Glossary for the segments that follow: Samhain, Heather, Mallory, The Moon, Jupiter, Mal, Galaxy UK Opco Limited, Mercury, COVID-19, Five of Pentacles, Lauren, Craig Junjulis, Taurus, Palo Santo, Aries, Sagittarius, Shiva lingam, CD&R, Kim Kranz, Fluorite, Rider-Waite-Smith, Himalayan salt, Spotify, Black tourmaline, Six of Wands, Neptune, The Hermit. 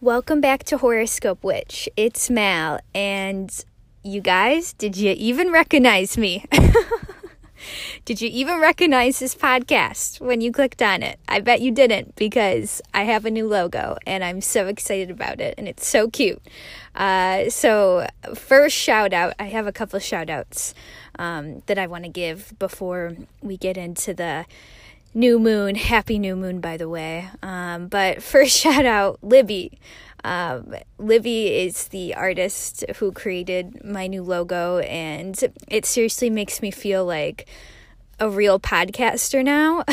Welcome back to Horoscope Witch. It's Mal, and you guys, did you even recognize me? Did you even recognize this podcast when you clicked on it? I bet you didn't, because I have a new logo and I'm so excited about it and it's so cute. So first shout out, I have a couple of shout outs that I want to give before we get into the new moon. Happy new moon, by the way. But first shout out Libby. Libby is the artist who created my new logo, and it seriously makes me feel like a real podcaster now.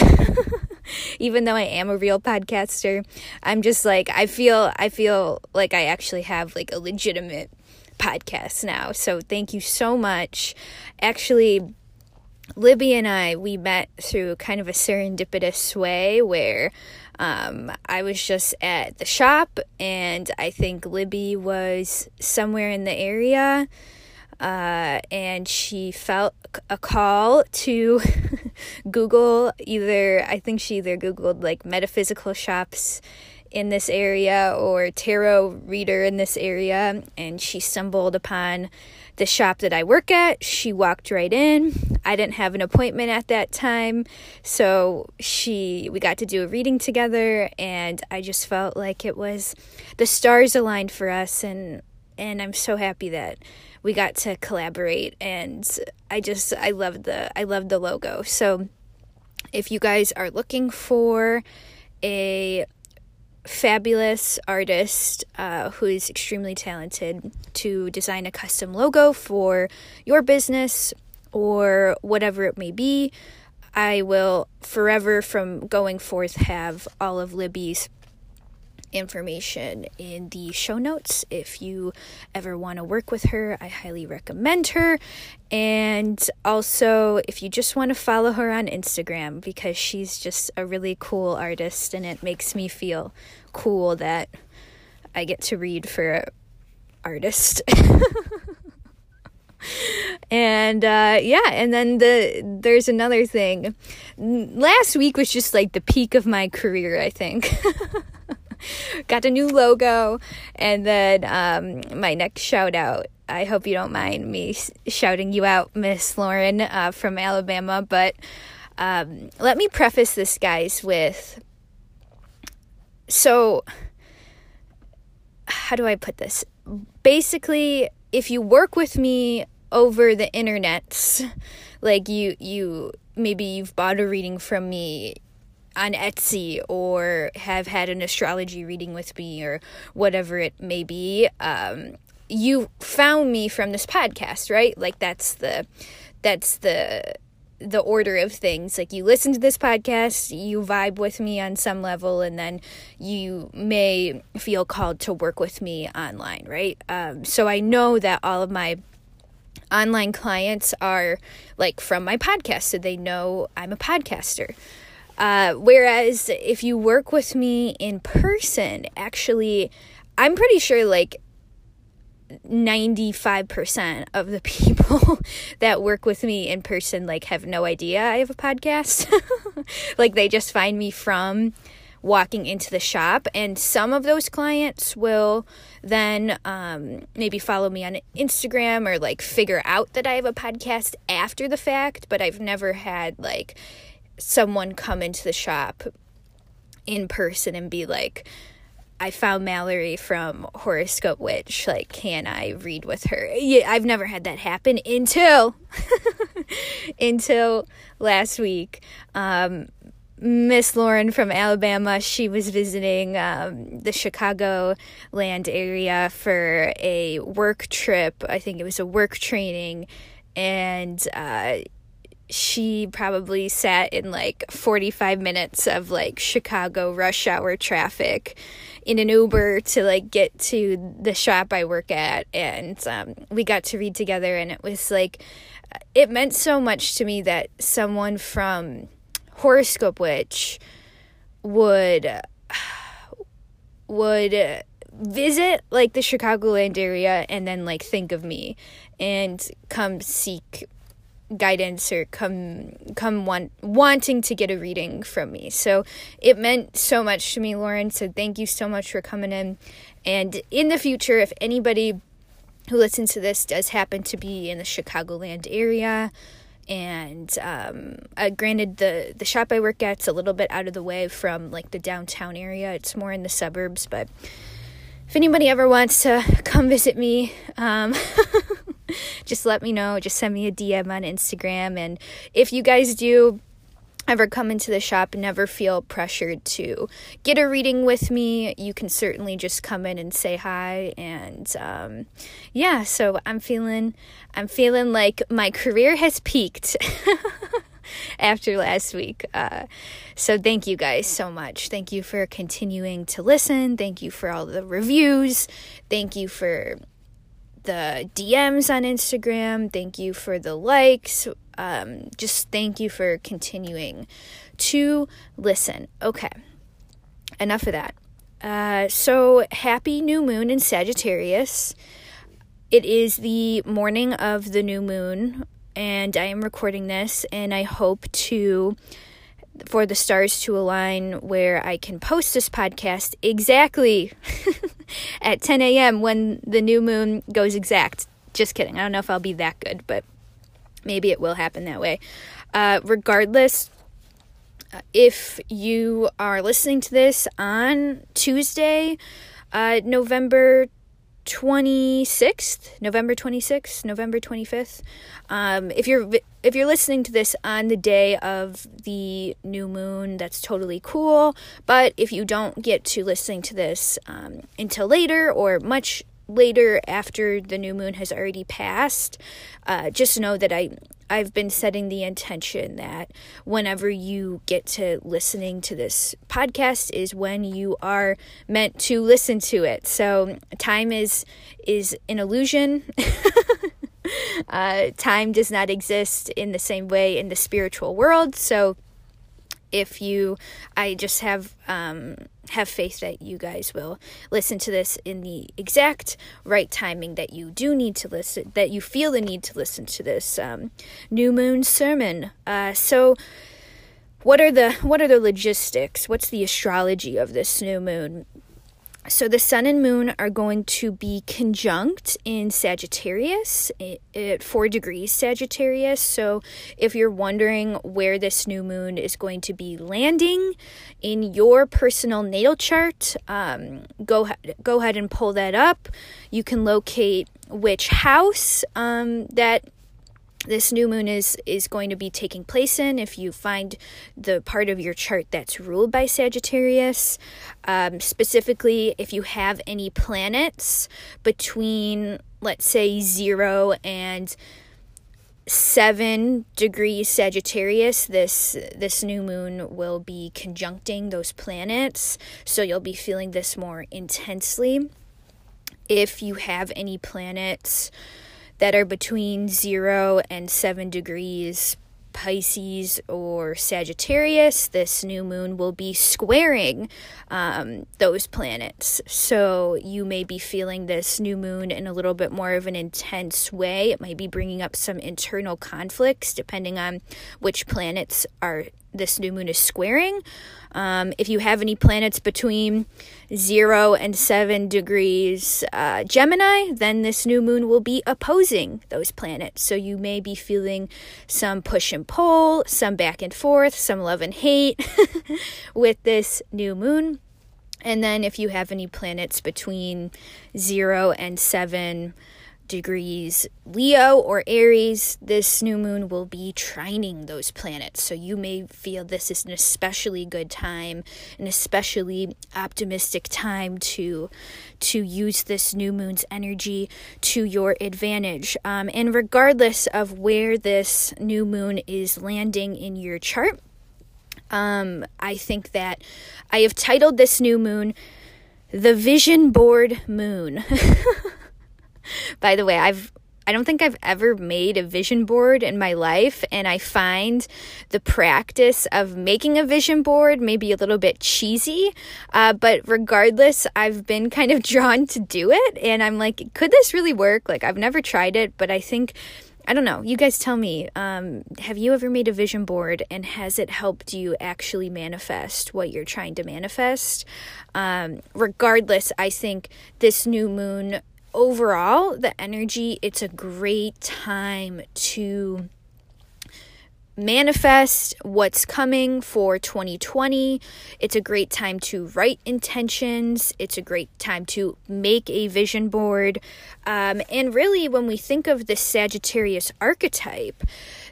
Even though I am a real podcaster, I'm just like, I feel like I actually have like a legitimate podcast now. So thank you so much. Actually, Libby and I, we met through kind of a serendipitous way where I was just at the shop, and I think Libby was somewhere in the area, and she felt a call to Google she Googled like metaphysical shops in this area or tarot reader in this area, and she stumbled upon the shop that I work at. She walked right in. I didn't have an appointment at that time, so we got to do a reading together, and I just felt like it was the stars aligned for us, and I'm so happy that we got to collaborate, and I love the logo. So if you guys are looking for a fabulous artist who is extremely talented to design a custom logo for your business or whatever it may be, I will forever from going forth have all of Libby's information in the show notes. If you ever want to work with her, I highly recommend her. And also, if you just want to follow her on Instagram, because she's just a really cool artist, and it makes me feel cool that I get to read for an artist. And and then there's another thing. Last week was just like the peak of my career, I think. Got a new logo, and then my next shout out, I hope you don't mind me shouting you out, Miss Lauren from Alabama, but let me preface this, guys, with, so how do I put this? Basically, if you work with me over the internets, like you maybe you've bought a reading from me on Etsy, or have had an astrology reading with me, or whatever it may be, you found me from this podcast, right? Like that's the order of things. Like, you listen to this podcast, you vibe with me on some level, and then you may feel called to work with me online, right? So I know that all of my online clients are like from my podcast, so they know I'm a podcaster. Whereas if you work with me in person, actually, I'm pretty sure like 95% of the people that work with me in person, like, have no idea I have a podcast. Like, they just find me from walking into the shop. And some of those clients will then maybe follow me on Instagram, or like figure out that I have a podcast after the fact. But I've never had like someone come into the shop in person and be like, I found Mallory from Horoscope Witch, like, can I read with her? Yeah, I've never had that happen until last week. Miss Lauren from Alabama, she was visiting the Chicagoland area for a work trip. I think it was a work training, and she probably sat in like 45 minutes of like Chicago rush hour traffic in an Uber to like get to the shop I work at, and we got to read together, and it was like, it meant so much to me that someone from Horoscope Witch would visit like the Chicagoland area and then like think of me and come seek guidance or wanting to get a reading from me. So it meant so much to me, Lauren, so thank you so much for coming in. And in the future, if anybody who listens to this does happen to be in the Chicagoland area, and granted, the shop I work at's a little bit out of the way from like the downtown area, it's more in the suburbs, but if anybody ever wants to come visit me, just let me know. Just send me a DM on Instagram. And if you guys do ever come into the shop, never feel pressured to get a reading with me. You can certainly just come in and say hi. And yeah, so I'm feeling like my career has peaked after last week. So thank you guys so much. Thank you for continuing to listen. Thank you for all the reviews. Thank you for the DMs on Instagram. Thank you for the likes. Just thank you for continuing to listen. Okay, enough of that. So happy new moon in Sagittarius. It is the morning of the new moon, and I am recording this, and I hope for the stars to align where I can post this podcast exactly at 10 a.m. when the new moon goes exact. Just kidding. I don't know if I'll be that good, but maybe it will happen that way. Regardless, if you are listening to this on Tuesday, November 25th. If you're listening to this on the day of the new moon, that's totally cool. But if you don't get to listening to this until later or much later after the new moon has already passed, just know that I've been setting the intention that whenever you get to listening to this podcast is when you are meant to listen to it. So time is an illusion. Time does not exist in the same way in the spiritual world. So I just have faith that you guys will listen to this in the exact right timing that you do need to listen, that you feel the need to listen to this new moon sermon. So what are the logistics? What's the astrology of this new moon? So the sun and moon are going to be conjunct in Sagittarius at 4 degrees Sagittarius. So if you're wondering where this new moon is going to be landing in your personal natal chart, go ahead and pull that up. You can locate which house that this new moon is going to be taking place in if you find the part of your chart that's ruled by Sagittarius. Specifically, if you have any planets between, let's say, 0 and 7 degrees Sagittarius, this new moon will be conjuncting those planets, so you'll be feeling this more intensely. If you have any planets that are between 0 and 7 degrees Pisces or Sagittarius, this new moon will be squaring those planets. So you may be feeling this new moon in a little bit more of an intense way. It might be bringing up some internal conflicts depending on which planets this new moon is squaring. If you have any planets between 0 and 7 degrees Gemini, then this new moon will be opposing those planets. So you may be feeling some push and pull, some back and forth, some love and hate with this new moon. And then if you have any planets between 0 and 7 degrees Leo or Aries, this new moon will be trining those planets. So you may feel this is an especially good time, an especially optimistic time to use this new moon's energy to your advantage. And regardless of where this new moon is landing in your chart, I think that I have titled this new moon the Vision Board Moon. By the way, I don't think I've ever made a vision board in my life, and I find the practice of making a vision board maybe a little bit cheesy, but regardless, I've been kind of drawn to do it, and I'm like, could this really work? Like, I've never tried it, but I think I don't know. You guys tell me, have you ever made a vision board, and has it helped you actually manifest what you're trying to manifest? Regardless, I think this new moon, overall, the energy, it's a great time to manifest what's coming for 2020. It's a great time to write intentions. It's a great time to make a vision board. And really, when we think of the Sagittarius archetype,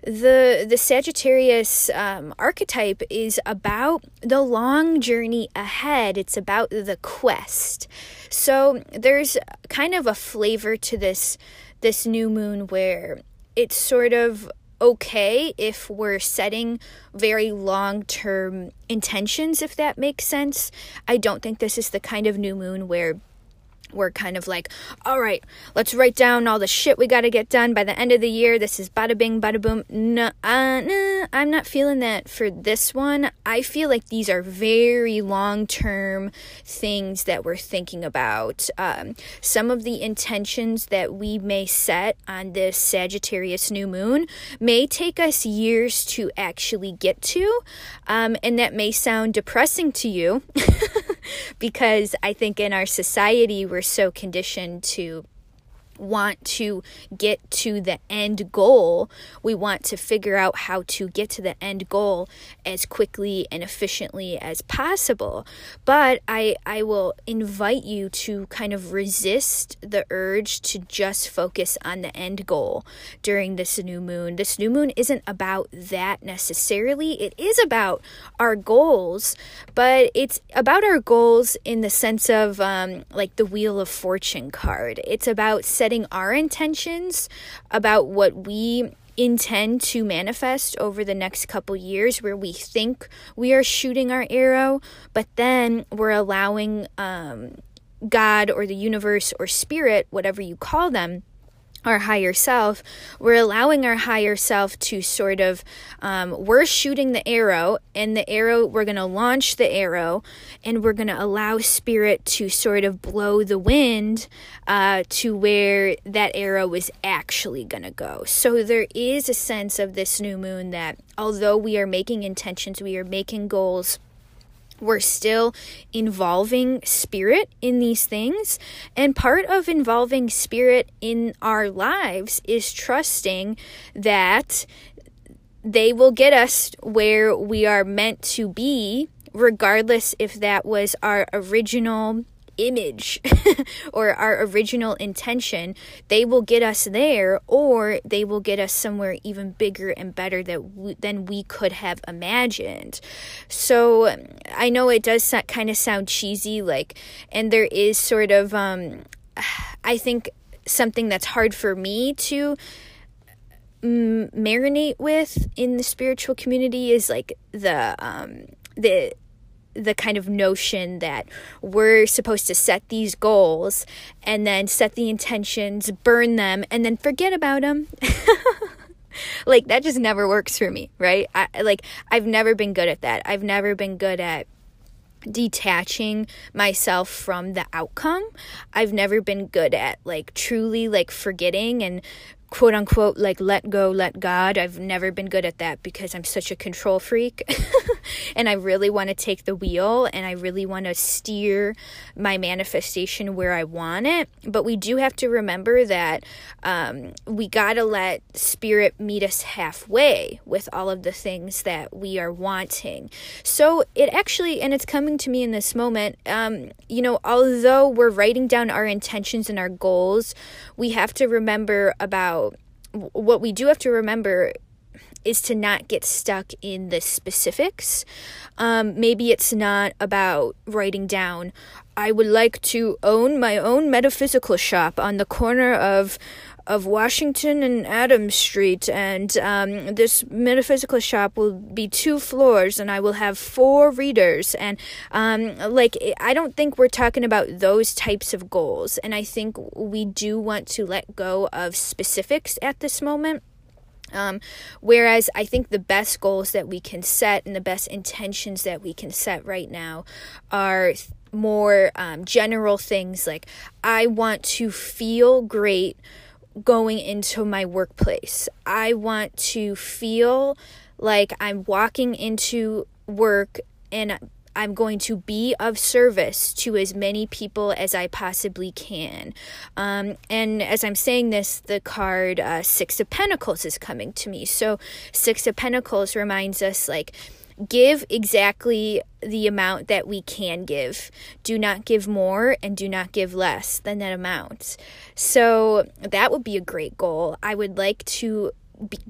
the Sagittarius archetype is about the long journey ahead. It's about the quest. So there's kind of a flavor to this new moon where it's sort of okay if we're setting very long-term intentions, if that makes sense. I don't think this is the kind of new moon where we're kind of like, all right, let's write down all the shit we got to get done by the end of the year. This is bada bing, bada boom. No, I'm not feeling that for this one. I feel like these are very long-term things that we're thinking about. Some of the intentions that we may set on this Sagittarius new moon may take us years to actually get to, and that may sound depressing to you because I think in our society, we're so conditioned to want to get to the end goal. We want to figure out how to get to the end goal as quickly and efficiently as possible. But I will invite you to kind of resist the urge to just focus on the end goal during this new moon. This new moon isn't about that necessarily. It is about our goals, but it's about our goals in the sense of like the Wheel of Fortune card. It's about setting our intentions about what we intend to manifest over the next couple years, where we think we are shooting our arrow, but then we're allowing God or the universe or spirit, whatever you call them, our higher self, we're allowing our higher self to sort of, we're shooting the arrow, and the arrow, we're going to launch the arrow, and we're going to allow spirit to sort of blow the wind to where that arrow is actually going to go. So there is a sense of this new moon that although we are making intentions, we are making goals, we're still involving spirit in these things. And part of involving spirit in our lives is trusting that they will get us where we are meant to be, regardless if that was our original image or our original intention. They will get us there, or they will get us somewhere even bigger and better than we could have imagined. So I know it does kind of sound cheesy, like, and there is sort of, I think something that's hard for me to marinate with in the spiritual community is like the kind of notion that we're supposed to set these goals and then set the intentions, burn them, and then forget about them. Like, that just never works for me, right? I've never been good at that. I've never been good at detaching myself from the outcome. I've never been good at, like, truly, like, forgetting and quote unquote, like, let go, let God. I've never been good at that because I'm such a control freak and I really want to take the wheel and I really want to steer my manifestation where I want it. But we do have to remember that we got to let spirit meet us halfway with all of the things that we are wanting. So it actually, and it's coming to me in this moment, you know, although we're writing down our intentions and our goals, we have to remember about what we do have to remember is to not get stuck in the specifics. Maybe it's not about writing down, I would like to own my own metaphysical shop on the corner of Washington and Adams Street, and this metaphysical shop will be 2 floors, and I will have 4 readers, and like, I don't think we're talking about those types of goals, and I think we do want to let go of specifics at this moment. Whereas I think the best goals that we can set and the best intentions that we can set right now are more general things like, I want to feel great going into my workplace. I want to feel like I'm walking into work and I'm going to be of service to as many people as I possibly can. And as I'm saying this, the card Six of Pentacles is coming to me. So Six of Pentacles reminds us, like, give exactly the amount that we can give. Do not give more and do not give less than that amount. So that would be a great goal. I would like to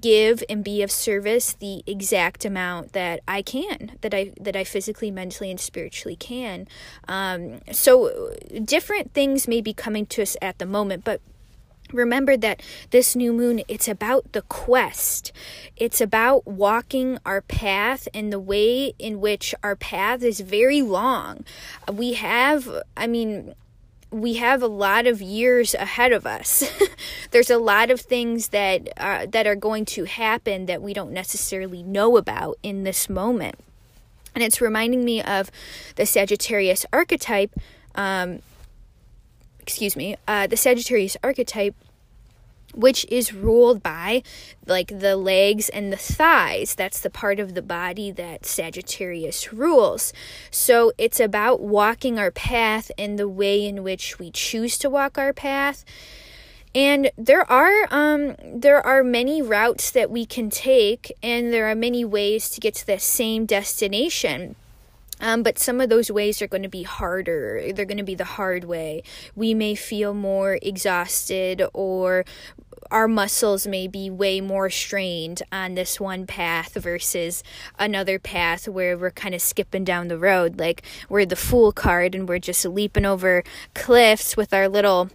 give and be of service the exact amount that I can, that I physically, mentally, and spiritually can. So different things may be coming to us at the moment, but remember that this new moon, it's about the quest. It's about walking our path, and the way in which our path is very long. We have a lot of years ahead of us. There's a lot of things that are going to happen that we don't necessarily know about in this moment. And it's reminding me of the Sagittarius archetype. The Sagittarius archetype, which is ruled by, like, the legs and the thighs. That's the part of the body that Sagittarius rules. So it's about walking our path and the way in which we choose to walk our path. And there are many routes that we can take, and there are many ways to get to that same destination. But some of those ways are going to be harder. They're going to be the hard way. We may feel more exhausted, or our muscles may be way more strained on this one path versus another path where we're kind of skipping down the road. Like, we're the Fool card and we're just leaping over cliffs with our little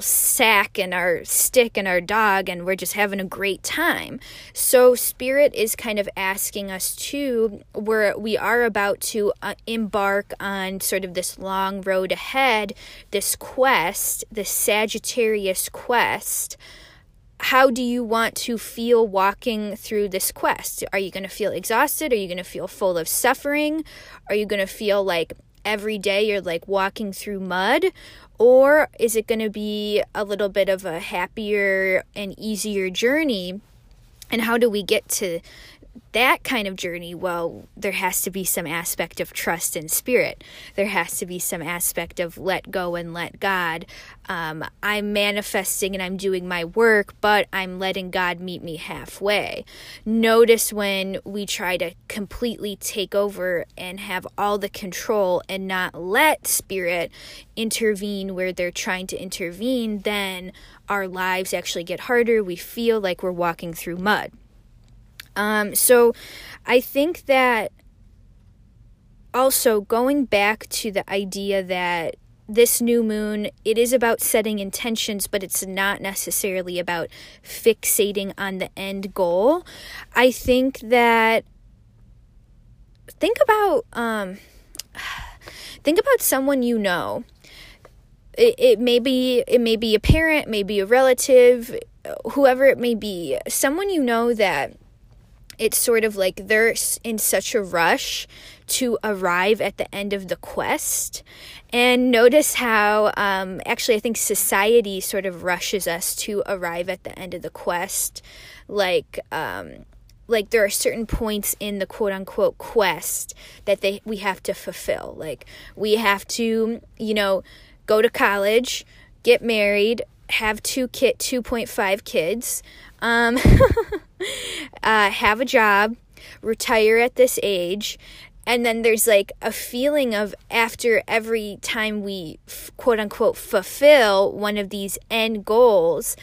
sack and our stick and our dog, and we're just having a great time. So Spirit is kind of asking us to, we are about to embark on sort of this long road ahead, this quest, this Sagittarius quest. How do you want to feel walking through this quest? Are you going to feel exhausted? Are you going to feel full of suffering? Are you going to feel like every day you're, like, walking through mud? Or is it going to be a little bit of a happier and easier journey? And how do we get to that kind of journey? Well, there has to be some aspect of trust in Spirit. There has to be some aspect of let go and let God. I'm manifesting and I'm doing my work, but I'm letting God meet me halfway. Notice when we try to completely take over and have all the control and not let Spirit intervene where they're trying to intervene, then our lives actually get harder. We feel like we're walking through mud. So I think that also going back to the idea that this new moon, it is about setting intentions, but it's not necessarily about fixating on the end goal. I think that, think about someone you know. It may be a parent, maybe a relative, whoever it may be, someone you know that it's sort of like they're in such a rush to arrive at the end of the quest. And notice how, actually, I think society sort of rushes us to arrive at the end of the quest. Like there are certain points in the quote-unquote quest that we have to fulfill. Like, we have to, go to college, get married, have 2.5 kids, have a job, retire at this age. And then there's, like, a feeling of, after every time we quote unquote fulfill one of these end goals,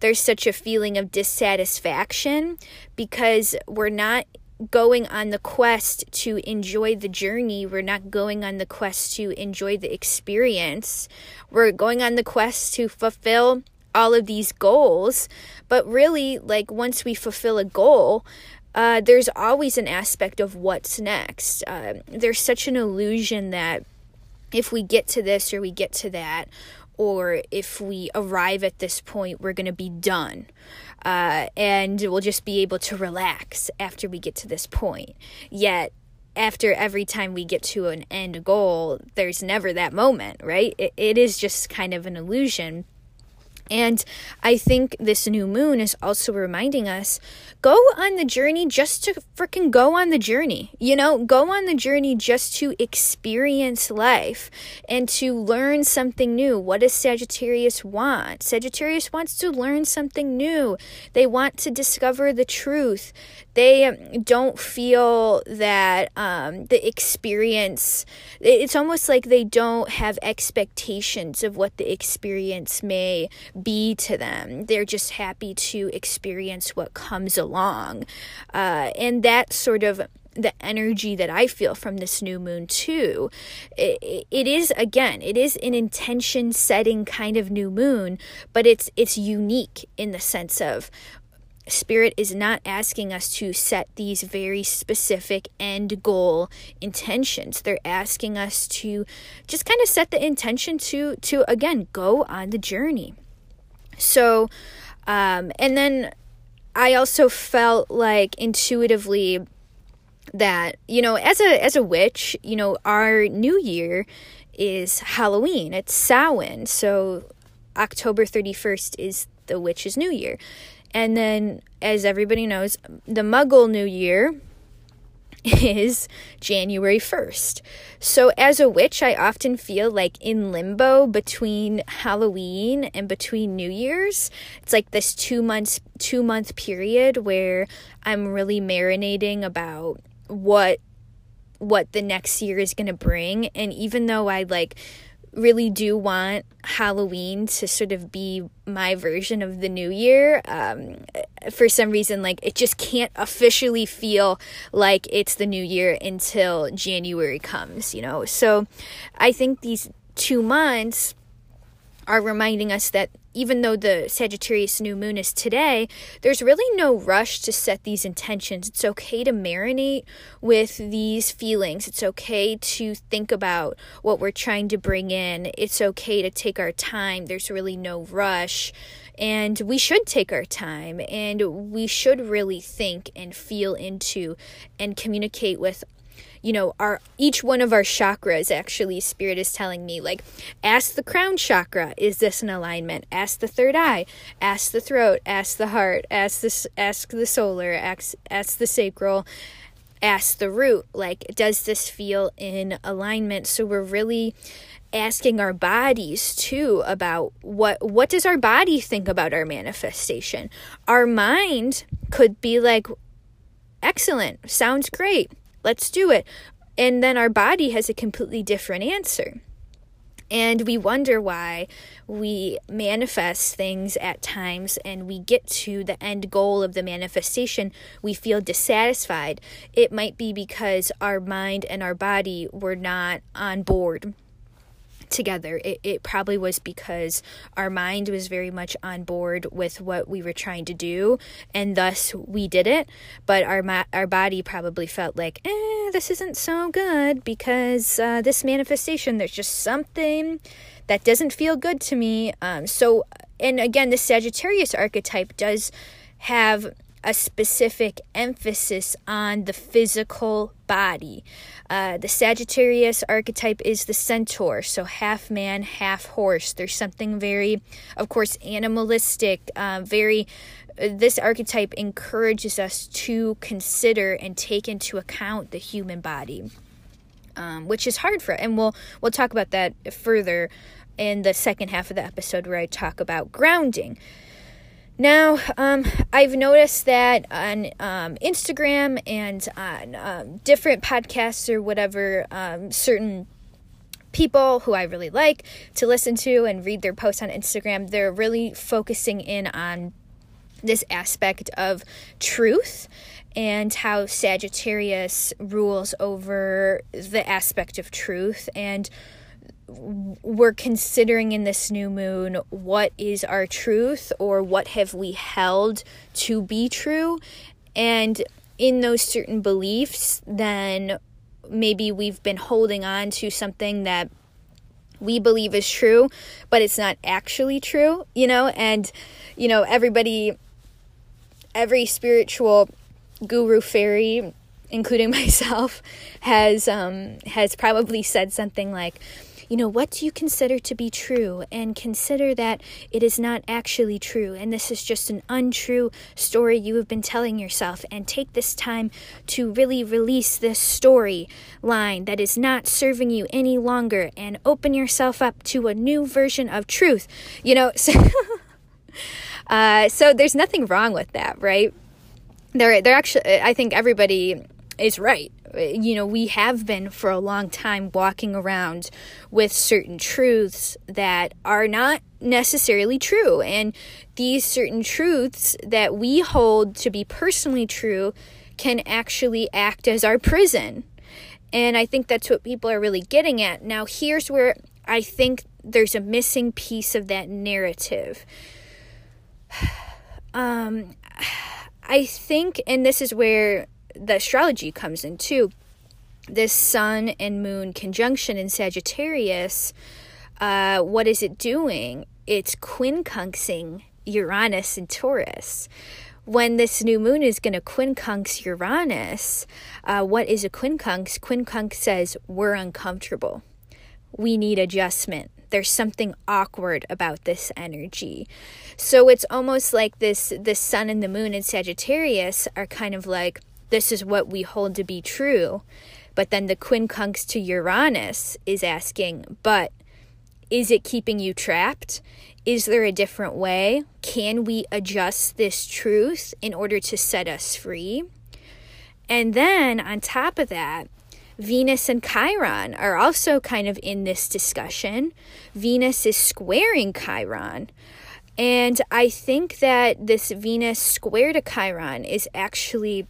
there's such a feeling of dissatisfaction because we're not going on the quest to enjoy the journey. We're not going on the quest to enjoy the experience. We're going on the quest to fulfill all of these goals, but really, like, once we fulfill a goal, there's always an aspect of what's next. There's such an illusion that if we get to this or we get to that, or if we arrive at this point, we're going to be done. And we'll just be able to relax after we get to this point. Yet, after every time we get to an end goal, there's never that moment, right? It is just kind of an illusion. And I think this new moon is also reminding us, go on the journey just to freaking go on the journey. You know, go on the journey just to experience life and to learn something new. What does Sagittarius want? Sagittarius wants to learn something new. They want to discover the truth. They don't feel that the experience, it's almost like they don't have expectations of what the experience may be to them. They're just happy to experience what comes along. And that's sort of the energy that I feel from this new moon too. It is an intention setting kind of new moon, but it's unique in the sense of Spirit is not asking us to set these very specific end goal intentions. They're asking us to just kind of set the intention to again, go on the journey. So, and then I also felt like intuitively that, you know, as a witch, you know, our new year is Halloween. It's Samhain. So October 31st is the witch's new year. And then, as everybody knows, the Muggle New Year is January 1st. So as a witch, I often feel like in limbo between Halloween and between New Year's. It's like this two-month period where I'm really marinating about what the next year is going to bring. And even though I like really do want Halloween to sort of be my version of the new year, for some reason, like, it just can't officially feel like it's the new year until January comes, you know? So I think these 2 months are reminding us that even though the Sagittarius new moon is today, there's really no rush to set these intentions. It's okay to marinate with these feelings. It's okay to think about what we're trying to bring in. It's okay to take our time. There's really no rush. And we should take our time. And we should really think and feel into and communicate with, you know, each one of our chakras. Actually, Spirit is telling me, like, ask the crown chakra, is this an alignment? Ask the third eye, ask the throat, ask the heart, ask the solar, ask the sacral, ask the root. Like, does this feel in alignment? So we're really asking our bodies too about what does our body think about our manifestation. Our mind could be like, excellent, sounds great, let's do it. And then our body has a completely different answer. And we wonder why we manifest things at times, and we get to the end goal of the manifestation, we feel dissatisfied. It might be because our mind and our body were not on board together. It probably was because our mind was very much on board with what we were trying to do, and thus we did it, but our body probably felt like, this isn't so good because this manifestation, there's just something that doesn't feel good to me. So, and again, the Sagittarius archetype does have a specific emphasis on the physical body. The Sagittarius archetype is the centaur, so half man, half horse. There's something very, of course, animalistic, this archetype encourages us to consider and take into account the human body, which is hard for, and we'll talk about that further in the second half of the episode where I talk about grounding. Now, I've noticed that on Instagram and on different podcasts or whatever, certain people who I really like to listen to and read their posts on Instagram, they're really focusing in on this aspect of truth and how Sagittarius rules over the aspect of truth. And we're considering in this new moon, what is our truth, or what have we held to be true? And in those certain beliefs, then maybe we've been holding on to something that we believe is true, but it's not actually true, you know? And, you know, every spiritual guru, fairy, including myself, has probably said something like, you know, what do you consider to be true, and consider that it is not actually true, and this is just an untrue story you have been telling yourself, and take this time to really release this storyline that is not serving you any longer, and open yourself up to a new version of truth, you know, so, so there's nothing wrong with that, right? They're actually, I think everybody is right. You know, we have been for a long time walking around with certain truths that are not necessarily true. And these certain truths that we hold to be personally true can actually act as our prison. And I think that's what people are really getting at. Now, here's where I think there's a missing piece of that narrative. I think, and this is where the astrology comes in too, this sun and moon conjunction in Sagittarius, what is it doing? It's quincunxing Uranus and Taurus. When this new moon is going to quincunx Uranus, what is a quincunx? Quincunx says we're uncomfortable. We need adjustment. There's something awkward about this energy. So it's almost like the sun and the moon in Sagittarius are kind of like, this is what we hold to be true. But then the quincunx to Uranus is asking, but is it keeping you trapped? Is there a different way? Can we adjust this truth in order to set us free? And then on top of that, Venus and Chiron are also kind of in this discussion. Venus is squaring Chiron. And I think that this Venus square to Chiron is actually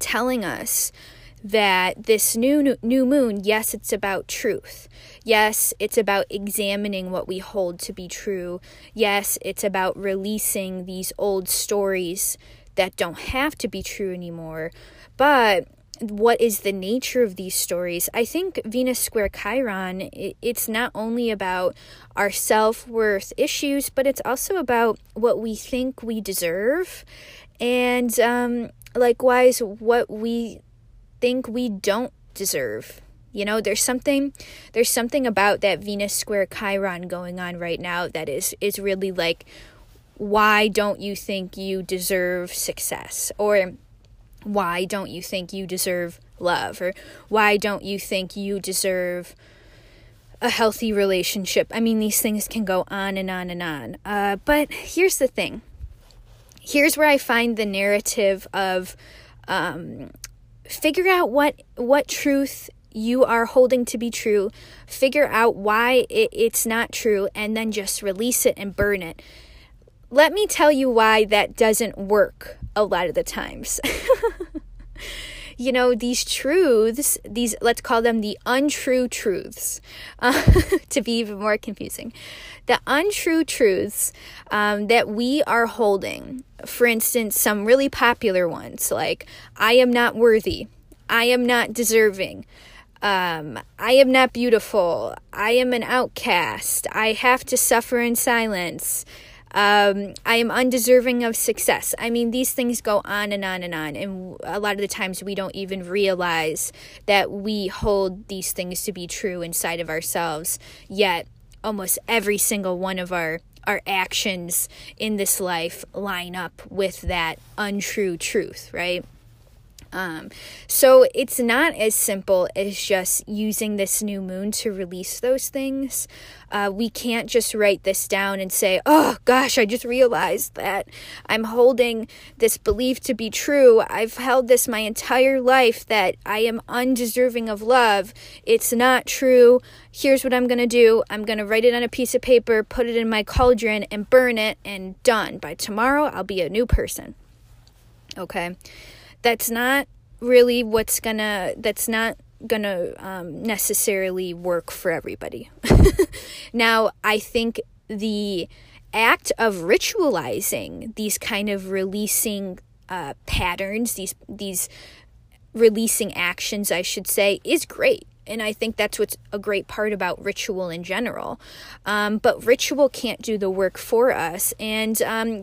telling us that this new moon, yes, it's about truth. Yes, it's about examining what we hold to be true. Yes, it's about releasing these old stories that don't have to be true anymore. But what is the nature of these stories? I think Venus square Chiron, it's not only about our self-worth issues, but it's also about what we think we deserve, and likewise what we think we don't deserve. You know, there's something about that Venus square Chiron going on right now that is really like, why don't you think you deserve success? Or why don't you think you deserve love? Or why don't you think you deserve a healthy relationship? I mean, these things can go on and on and on. But here's the thing. Here's where I find the narrative of figure out what truth you are holding to be true. Figure out why it's not true, and then just release it and burn it. Let me tell you why that doesn't work a lot of the times. You know, these truths, these, let's call them the untrue truths, to be even more confusing. The untrue truths that we are holding, for instance, some really popular ones like, I am not worthy, I am not deserving, I am not beautiful, I am an outcast, I have to suffer in silence, I am undeserving of success. I mean, these things go on and on and on. And a lot of the times we don't even realize that we hold these things to be true inside of ourselves. Yet almost every single one of our actions in this life line up with that untrue truth, right? So it's not as simple as just using this new moon to release those things. We can't just write this down and say, oh gosh, I just realized that I'm holding this belief to be true. I've held this my entire life that I am undeserving of love. It's not true. Here's what I'm going to do. I'm going to write it on a piece of paper, put it in my cauldron and burn it, and done. By tomorrow, I'll be a new person. Okay. That's not really that's not gonna necessarily work for everybody. Now, I think the act of ritualizing these kind of releasing patterns, these releasing actions, I should say, is great. And I think that's what's a great part about ritual in general. But ritual can't do the work for us. And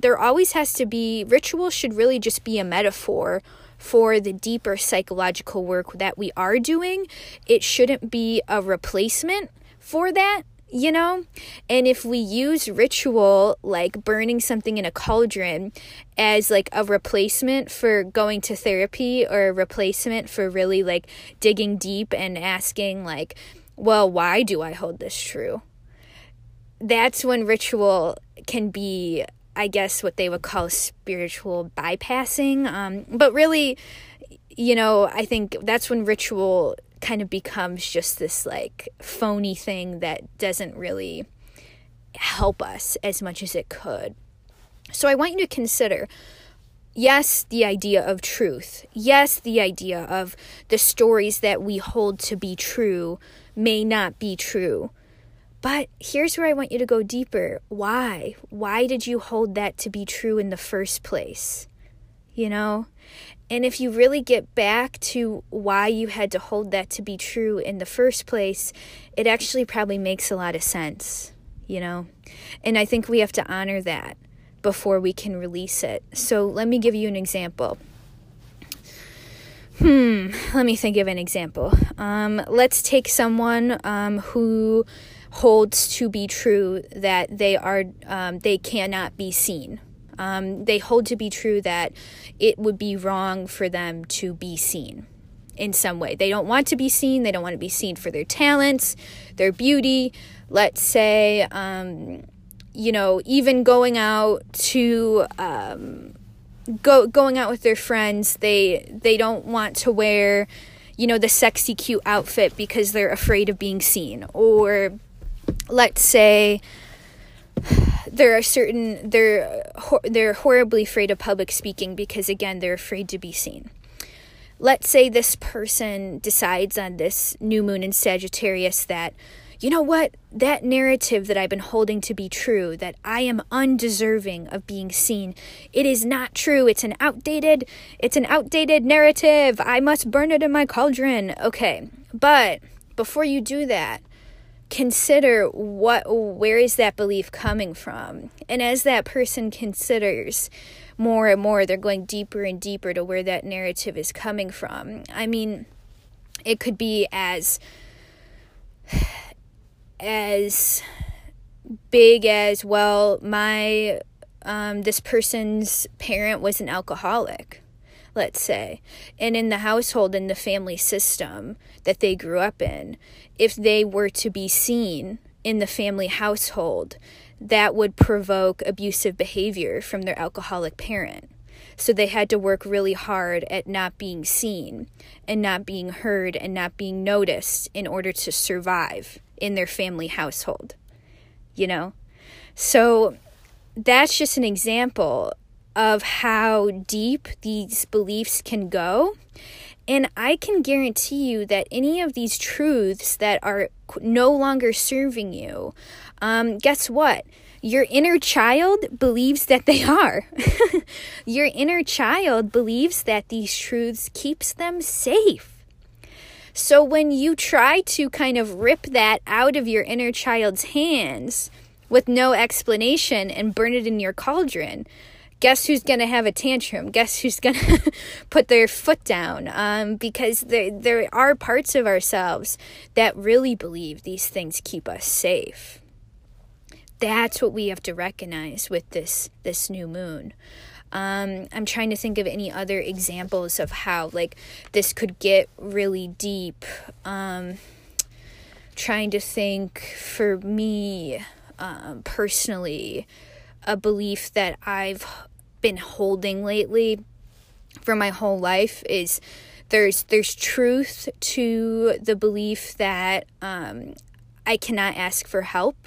there always has to be, ritual should really just be a metaphor for the deeper psychological work that we are doing. It shouldn't be a replacement for that, you know? And if we use ritual, like burning something in a cauldron, as like a replacement for going to therapy, or a replacement for really like digging deep and asking like, well, why do I hold this true? That's when ritual can be, I guess, what they would call spiritual bypassing. But really, you know, I think that's when ritual kind of becomes just this like phony thing that doesn't really help us as much as it could. So I want you to consider, yes, the idea of truth. Yes, the idea of the stories that we hold to be true may not be true. But here's where I want you to go deeper. Why? Why did you hold that to be true in the first place? You know? And if you really get back to why you had to hold that to be true in the first place, it actually probably makes a lot of sense, you know? And I think we have to honor that before we can release it. So let me give you an example. Let me think of an example. Let's take someone who holds to be true that they cannot be seen. They hold to be true that it would be wrong for them to be seen in some way. They don't want to be seen. They don't want to be seen for their talents, their beauty. Let's say, you know, even going out to going out with their friends, they don't want to wear, you know, the sexy, cute outfit because they're afraid of being seen. Or let's say they're horribly afraid of public speaking because, again, they're afraid to be seen. Let's say this person decides on this new moon in Sagittarius that, you know what, that narrative that I've been holding to be true, that I am undeserving of being seen, it is not true. It's an outdated narrative. I must burn it in my cauldron. Okay, but before you do that, consider where is that belief coming from? And as that person considers more and more, they're going deeper and deeper to where that narrative is coming from. I mean, it could be as big as, well, my this person's parent was an alcoholic, let's say, and in the household, in the family system that they grew up in, if they were to be seen in the family household, that would provoke abusive behavior from their alcoholic parent. So they had to work really hard at not being seen and not being heard and not being noticed in order to survive in their family household, you know? So that's just an example of how deep these beliefs can go. And I can guarantee you that any of these truths that are no longer serving you, guess what? Your inner child believes that they are. Your inner child believes that these truths keeps them safe. So when you try to kind of rip that out of your inner child's hands with no explanation and burn it in your cauldron, guess who's going to have a tantrum? Guess who's going to put their foot down? Because there are parts of ourselves that really believe these things keep us safe. That's what we have to recognize with this new moon. I'm trying to think of any other examples of how like this could get really deep. Trying to think, for me personally, a belief that I've been holding lately for my whole life is there's truth to the belief that I cannot ask for help.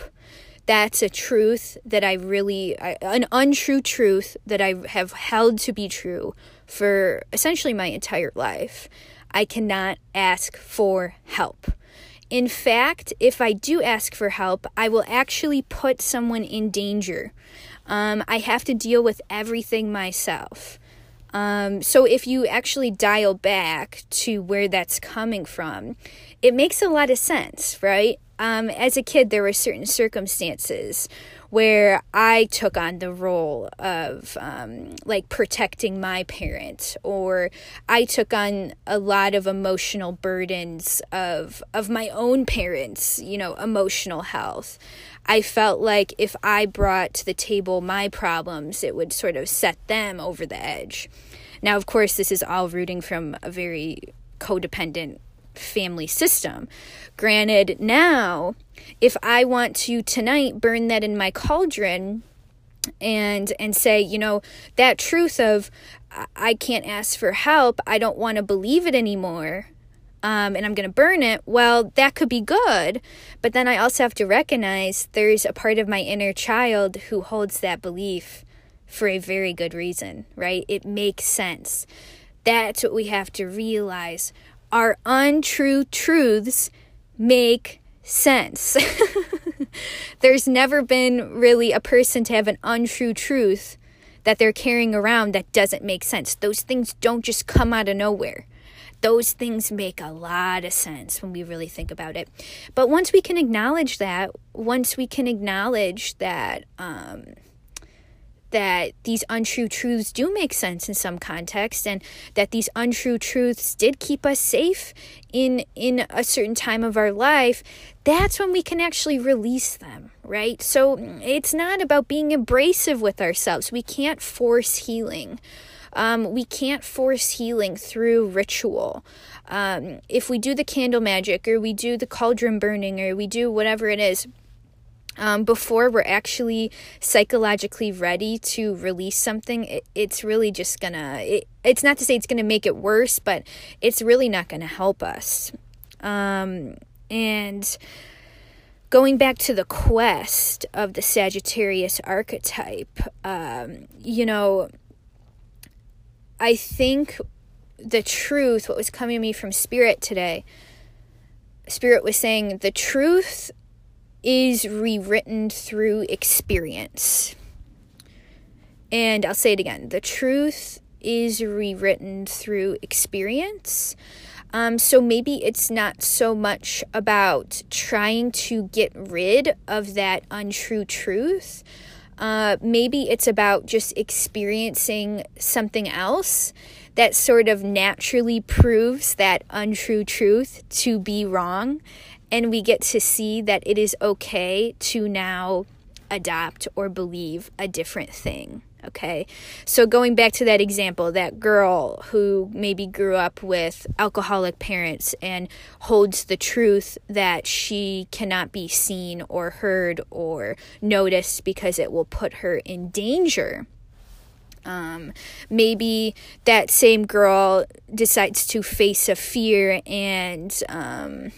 That's a truth that an untrue truth that I have held to be true for essentially my entire life. I cannot ask for help. In fact, if I do ask for help, I will actually put someone in danger. I have to deal with everything myself. So if you actually dial back to where that's coming from, it makes a lot of sense, right? As a kid, there were certain circumstances where I took on the role of, like, protecting my parent, or I took on a lot of emotional burdens of my own parents', you know, emotional health. I felt like if I brought to the table my problems, it would sort of set them over the edge. Now, of course, this is all rooting from a very codependent family system. Granted, now, if I want to tonight burn that in my cauldron and say, you know, that truth of I can't ask for help, I don't want to believe it anymore, and I'm going to burn it, well, that could be good. But then I also have to recognize there's a part of my inner child who holds that belief for a very good reason, right? It makes sense. That's what we have to realize. Our untrue truths make sense. There's never been really a person to have an untrue truth that they're carrying around that doesn't make sense. Those things don't just come out of nowhere. Those things make a lot of sense when we really think about it. But once we can acknowledge that, that these untrue truths do make sense in some context, and that these untrue truths did keep us safe in a certain time of our life, that's when we can actually release them, right? So it's not about being abrasive with ourselves. We can't force healing. We can't force healing through ritual. If we do the candle magic, or we do the cauldron burning, or we do whatever it is, before we're actually psychologically ready to release something, it's really just gonna, it's not to say it's gonna make it worse, but it's really not gonna help us. And going back to the quest of the Sagittarius archetype, you know, I think the truth, what was coming to me from Spirit today, Spirit was saying the truth is rewritten through experience. And I'll say it again. The truth is rewritten through experience. So maybe it's not so much about trying to get rid of that untrue truth. Maybe it's about just experiencing something else that sort of naturally proves that untrue truth to be wrong. And we get to see that it is okay to now adopt or believe a different thing, okay? So going back to that example, that girl who maybe grew up with alcoholic parents and holds the truth that she cannot be seen or heard or noticed because it will put her in danger. Maybe that same girl decides to face a fear and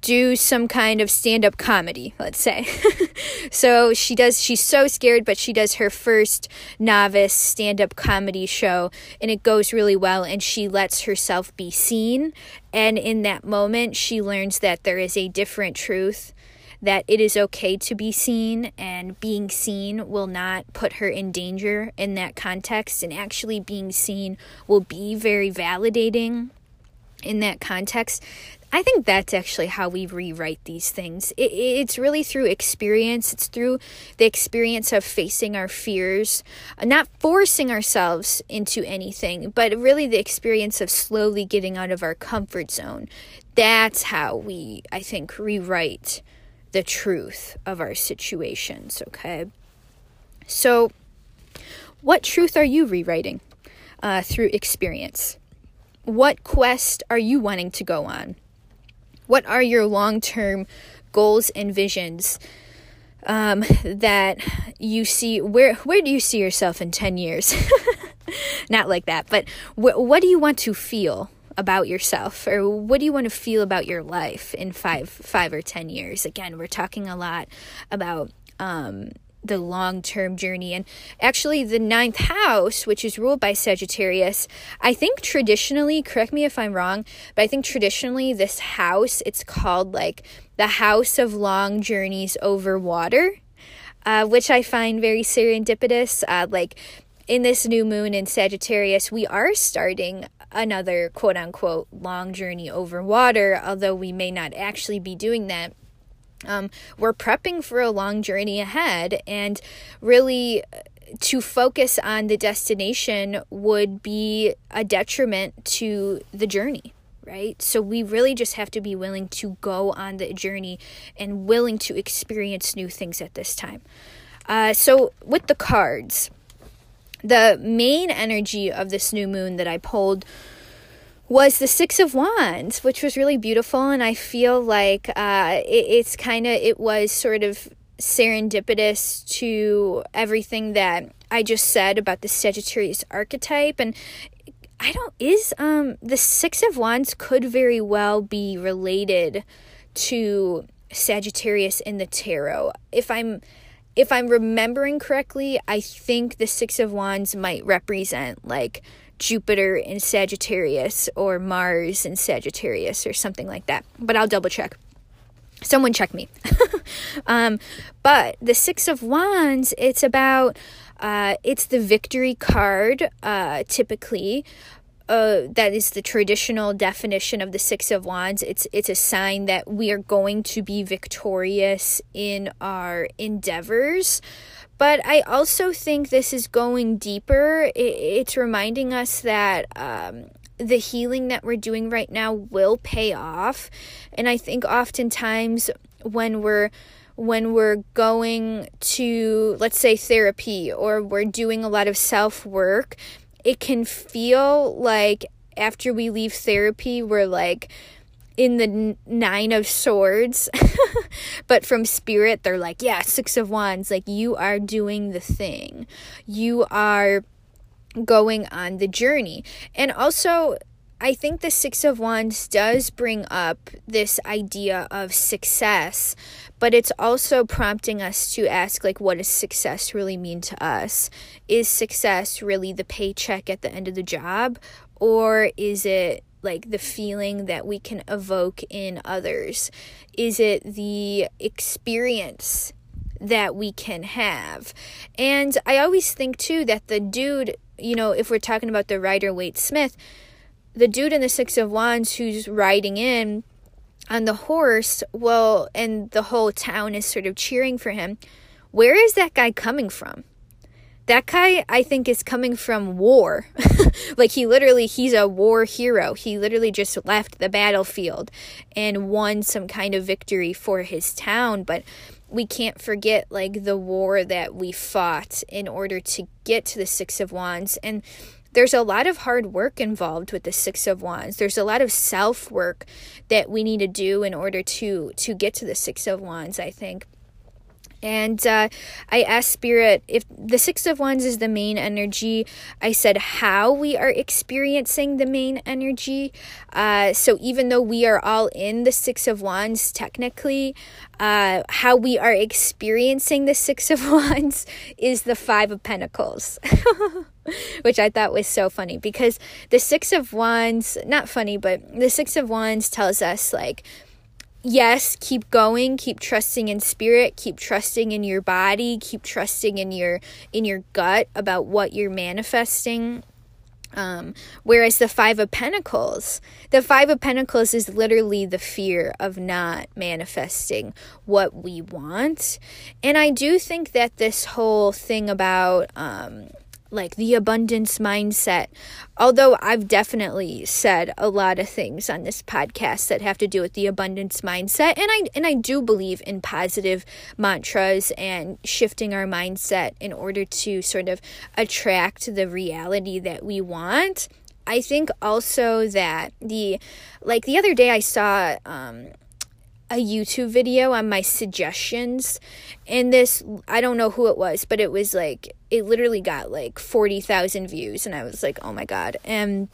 do some kind of stand-up comedy, let's say. So she's so scared, but she does her first novice stand-up comedy show, and it goes really well, and she lets herself be seen. And in that moment, she learns that there is a different truth, that it is okay to be seen, and being seen will not put her in danger in that context. And actually being seen will be very validating in that context. I think that's actually how we rewrite these things. It's really through experience. It's through the experience of facing our fears, not forcing ourselves into anything, but really the experience of slowly getting out of our comfort zone. That's how we, I think, rewrite the truth of our situations, okay? So what truth are you rewriting through experience? What quest are you wanting to go on? What are your long-term goals and visions that you see? Where do you see yourself in 10 years? Not like that, but what do you want to feel about yourself? Or what do you want to feel about your life in five or 10 years? Again, we're talking a lot about the long-term journey. And actually the 9th house, which is ruled by Sagittarius, I think traditionally, correct me if I'm wrong, but I think traditionally this house, it's called like the house of long journeys over water, which I find very serendipitous. Like in this new moon in Sagittarius, we are starting another quote-unquote long journey over water, although we may not actually be doing that. We're prepping for a long journey ahead, and really to focus on the destination would be a detriment to the journey, right? So we really just have to be willing to go on the journey and willing to experience new things at this time. So with the cards, the main energy of this new moon that I pulled was the Six of Wands, which was really beautiful. And I feel like it was sort of serendipitous to everything that I just said about the Sagittarius archetype. And the Six of Wands could very well be related to Sagittarius in the tarot. If I'm remembering correctly, I think the Six of Wands might represent like Jupiter in Sagittarius or Mars in Sagittarius or something like that. But I'll double check. Someone check me. But the Six of Wands, it's about, it's the victory card, typically. That is the traditional definition of the Six of Wands. It's a sign that we are going to be victorious in our endeavors. But I also think this is going deeper. It's reminding us that the healing that we're doing right now will pay off. And I think oftentimes when we're going to, let's say, therapy, or we're doing a lot of self-work, it can feel like after we leave therapy, we're like in the Nine of Swords. But from spirit, they're like, yeah, Six of Wands. Like, you are doing the thing. You are going on the journey. And also, I think the Six of Wands does bring up this idea of success, but it's also prompting us to ask, like, what does success really mean to us? Is success really the paycheck at the end of the job, or is it like the feeling that we can evoke in others? Is it the experience that we can have? And I always think too that the dude, you know, if we're talking about the Rider-Waite-Smith, the dude in the Six of Wands who's riding in on the horse, well, and the whole town is sort of cheering for him. Where is that guy coming from? That guy, I think, is coming from war. Like, he's a war hero. He literally just left the battlefield and won some kind of victory for his town. But we can't forget, like, the war that we fought in order to get to the Six of Wands. And there's a lot of hard work involved with the Six of Wands. There's a lot of self-work that we need to do in order to get to the Six of Wands, I think. And I asked Spirit, if the Six of Wands is the main energy, I said how we are experiencing the main energy. So even though we are all in the Six of Wands, technically, how we are experiencing the Six of Wands is the Five of Pentacles. Which I thought was so funny, because the Six of Wands, not funny, but the Six of Wands tells us, like, yes, keep going, keep trusting in spirit, keep trusting in your body, keep trusting in your gut about what you're manifesting. Whereas the Five of Pentacles is literally the fear of not manifesting what we want. And I do think that this whole thing about, like the abundance mindset, although I've definitely said a lot of things on this podcast that have to do with the abundance mindset, and I do believe in positive mantras and shifting our mindset in order to sort of attract the reality that we want. I think also that the other day I saw a YouTube video on my suggestions, and this, I don't know who it was, but it was like, it literally got like 40,000 views, and I was like, oh my God. And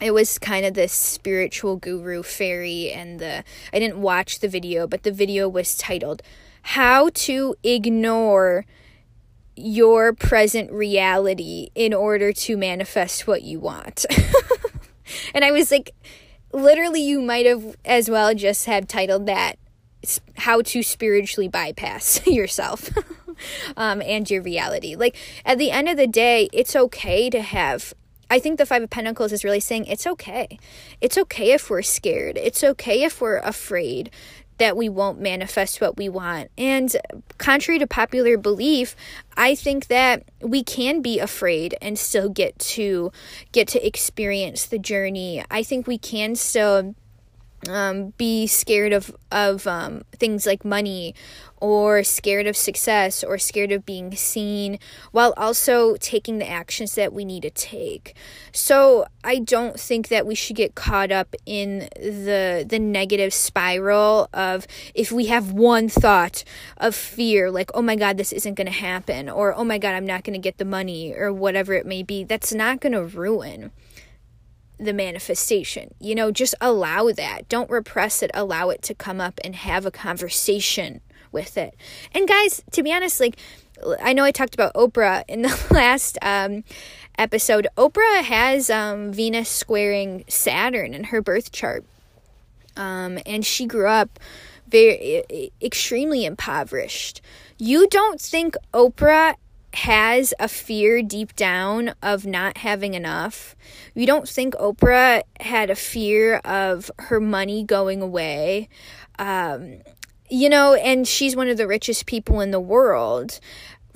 it was kind of this spiritual guru fairy, and I didn't watch the video, but the video was titled, How to Ignore Your Present Reality in Order to Manifest What You Want. And I was like, literally, you might have as well just have titled that How to Spiritually Bypass Yourself and Your Reality. Like, at the end of the day, it's okay to have I think the Five of Pentacles is really saying it's okay. It's okay if we're scared. It's okay if we're afraid that we won't manifest what we want. And contrary to popular belief, I think that we can be afraid and still get to experience the journey. I think we can still be scared of things like money, or scared of success, or scared of being seen, while also taking the actions that we need to take. So I don't think that we should get caught up in the negative spiral of, if we have one thought of fear, like, oh my God, this isn't going to happen, or oh my God, I'm not going to get the money, or whatever it may be. That's not going to ruin the manifestation. You know, just allow that. Don't repress it. Allow it to come up and have a conversation with it. And guys, to be honest, like, I know I talked about Oprah in the last episode. Oprah has Venus squaring Saturn in her birth chart. And she grew up very extremely impoverished. You don't think Oprah has a fear deep down of not having enough? You don't think Oprah had a fear of her money going away? You know, and she's one of the richest people in the world.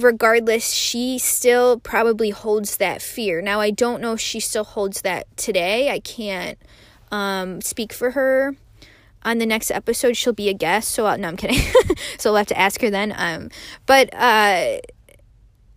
Regardless, she still probably holds that fear. Now, I don't know if she still holds that today. I can't speak for her. On the next episode, she'll be a guest. So, no, I'm kidding. So, I'll have to ask her then.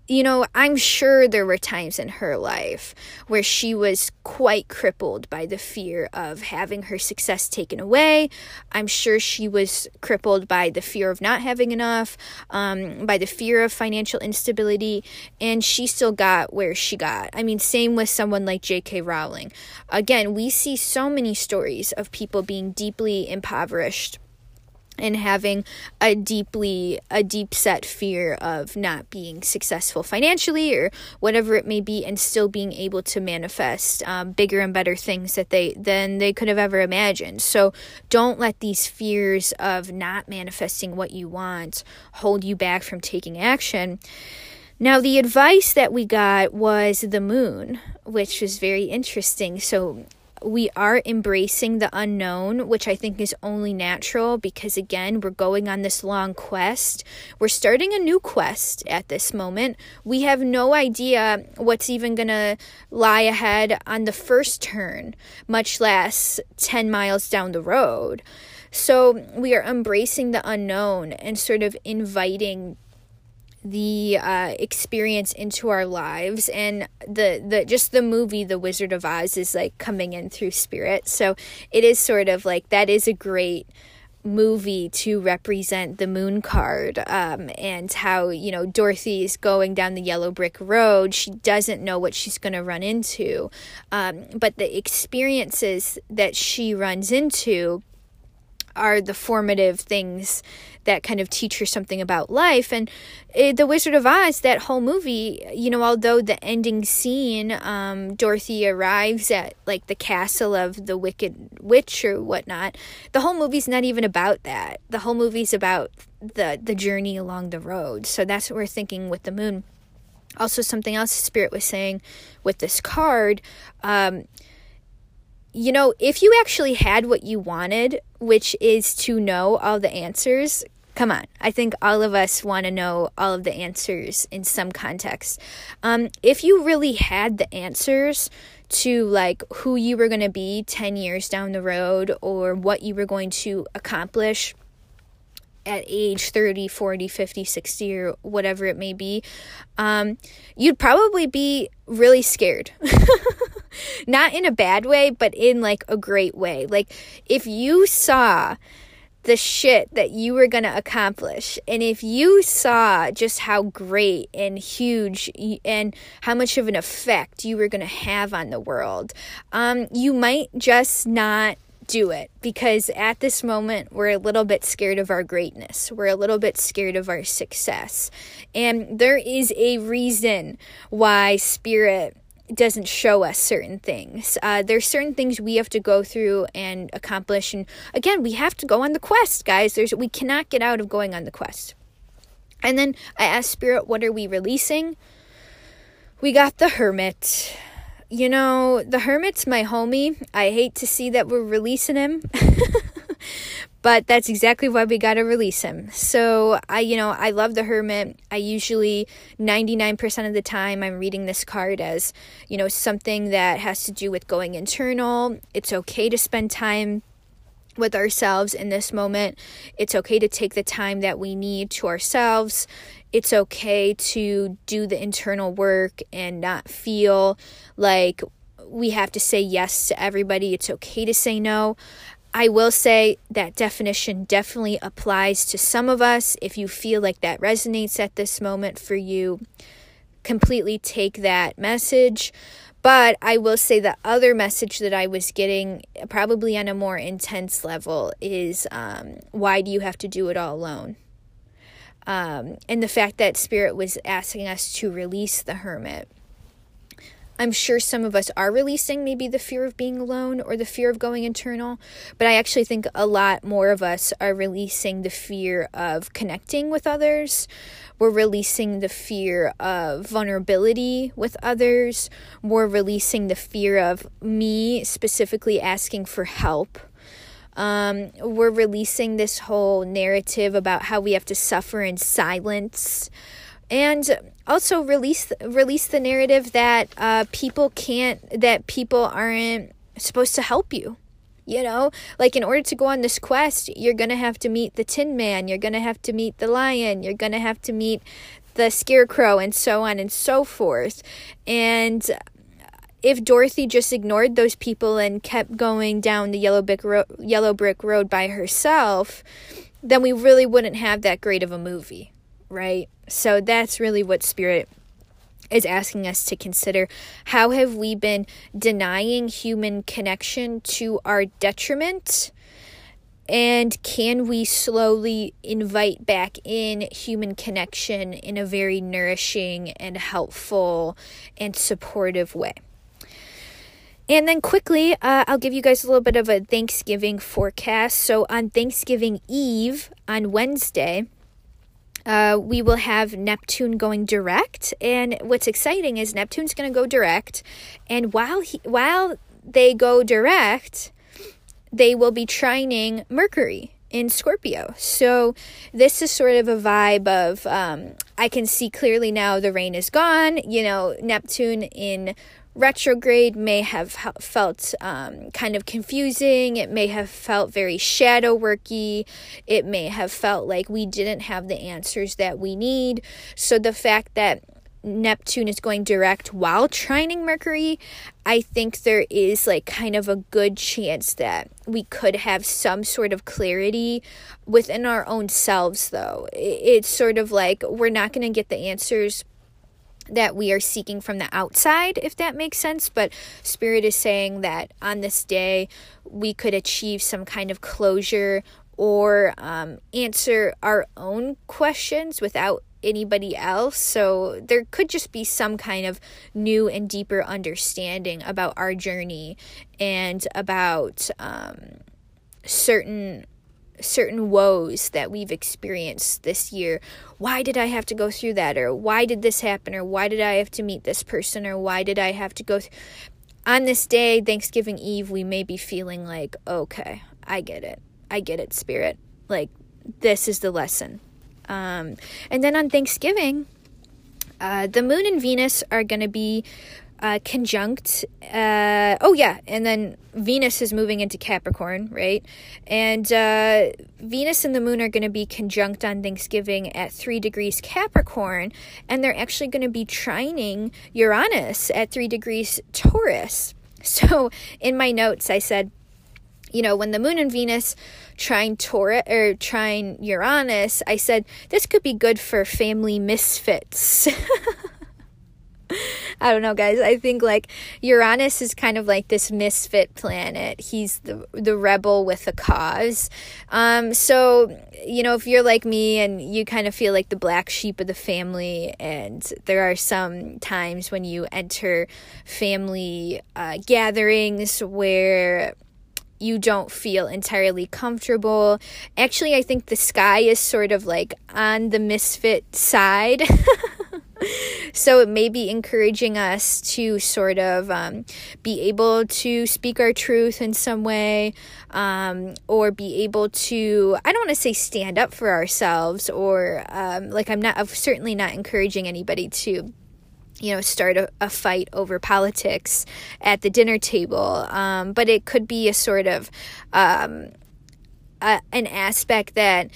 You know, I'm sure there were times in her life where she was quite crippled by the fear of having her success taken away. I'm sure she was crippled by the fear of not having enough, by the fear of financial instability, and she still got where she got. I mean, same with someone like J.K. Rowling. Again, we see so many stories of people being deeply impoverished and having a deep set fear of not being successful financially or whatever it may be, and still being able to manifest bigger and better things than they could have ever imagined. So don't let these fears of not manifesting what you want hold you back from taking action. Now, the advice that we got was the moon, which was very interesting. So we are embracing the unknown, which I think is only natural because, again, we're going on this long quest. We're starting a new quest at this moment. We have no idea what's even going to lie ahead on the first turn, much less 10 miles down the road. So we are embracing the unknown and sort of inviting the experience into our lives, and the movie The Wizard of Oz is like coming in through spirit. So it is sort of like, that is a great movie to represent the moon card, and how, you know, Dorothy is going down the yellow brick road. She doesn't know what she's going to run into, but the experiences that she runs into are the formative things that kind of teach her something about life. And The Wizard of Oz, that whole movie, you know, although the ending scene, Dorothy arrives at like the castle of the Wicked Witch or whatnot, the whole movie's not even about that. The whole movie's about the journey along the road. So that's what we're thinking with the moon. Also, something else Spirit was saying with this card, you know, if you actually had what you wanted, which is to know all the answers, come on. I think all of us want to know all of the answers in some context. If you really had the answers to like who you were going to be 10 years down the road, or what you were going to accomplish at age 30, 40, 50, 60, or whatever it may be, you'd probably be really scared. Not in a bad way, but in like a great way. Like, if you saw the shit that you were going to accomplish, and if you saw just how great and huge and how much of an effect you were going to have on the world, you might just not do it, because at this moment we're a little bit scared of our greatness. We're a little bit scared of our success. And there is a reason why Spirit doesn't show us certain things. There's certain things we have to go through and accomplish. And again, we have to go on the quest, guys. We cannot get out of going on the quest. And then I asked Spirit, what are we releasing? We got The Hermit, you know, the Hermit's my homie. I hate to see that we're releasing him. But that's exactly why we got to release him. So, I love the Hermit. I usually, 99% of the time, I'm reading this card as, something that has to do with going internal. It's okay to spend time with ourselves in this moment. It's okay to take the time that we need to ourselves. It's okay to do the internal work and not feel like we have to say yes to everybody. It's okay to say no. I will say that definition definitely applies to some of us. If you feel like that resonates at this moment for you, completely take that message. But I will say the other message that I was getting, probably on a more intense level, is why do you have to do it all alone? And the fact that Spirit was asking us to release the Hermit. I'm sure some of us are releasing maybe the fear of being alone or the fear of going internal, but I actually think a lot more of us are releasing the fear of connecting with others. We're releasing the fear of vulnerability with others. We're releasing the fear of me specifically asking for help. We're releasing this whole narrative about how we have to suffer in silence. And also release the narrative that people aren't supposed to help you. In order to go on this quest, you're going to have to meet the Tin Man, you're going to have to meet the Lion, you're going to have to meet the Scarecrow, and so on and so forth. And if Dorothy just ignored those people and kept going down the yellow brick road by herself, then we really wouldn't have that great of a movie, right? So that's really what Spirit is asking us to consider. How have we been denying human connection to our detriment? And can we slowly invite back in human connection in a very nourishing and helpful and supportive way? And then quickly, I'll give you guys a little bit of a Thanksgiving forecast. So on Thanksgiving Eve, on Wednesday, we will have Neptune going direct, and what's exciting is Neptune's going to go direct, and while they go direct, they will be trining Mercury in Scorpio. So this is sort of a vibe of, I can see clearly now the rain is gone. Neptune in retrograde may have felt kind of confusing. It may have felt very shadow worky. It may have felt like we didn't have the answers that we need. So the fact that Neptune is going direct while trining Mercury, I think there is kind of a good chance that we could have some sort of clarity within our own selves, though. It's sort of like we're not going to get the answers that we are seeking from the outside, if that makes sense. But Spirit is saying that on this day, we could achieve some kind of closure or answer our own questions without anybody else. So there could just be some kind of new and deeper understanding about our journey and about certain woes that we've experienced this year. Why did I have to go through that? Or why did this happen? Or why did I have to meet this person? Or why did I have to go on this day, Thanksgiving Eve, we may be feeling like, okay, I get it. I get it, Spirit. This is the lesson. And then on Thanksgiving, the Moon and Venus are going to be conjunct. And then Venus is moving into Capricorn, right? And Venus and the Moon are going to be conjunct on Thanksgiving at 3 degrees Capricorn, and they're actually going to be trining Uranus at 3 degrees Taurus. So in my notes, I said, when the Moon and Venus trine Uranus, I said this could be good for family misfits. I don't know, guys. I think Uranus is kind of like this misfit planet. He's the rebel with a cause. So, if you're like me and you kind of feel like the black sheep of the family, and there are some times when you enter family gatherings where you don't feel entirely comfortable. Actually, I think the sky is sort of on the misfit side. So it may be encouraging us to sort of be able to speak our truth in some way, or be able to, I don't want to say stand up for ourselves, or I'm certainly not encouraging anybody to, you know, start a fight over politics at the dinner table. But it could be a sort of an aspect that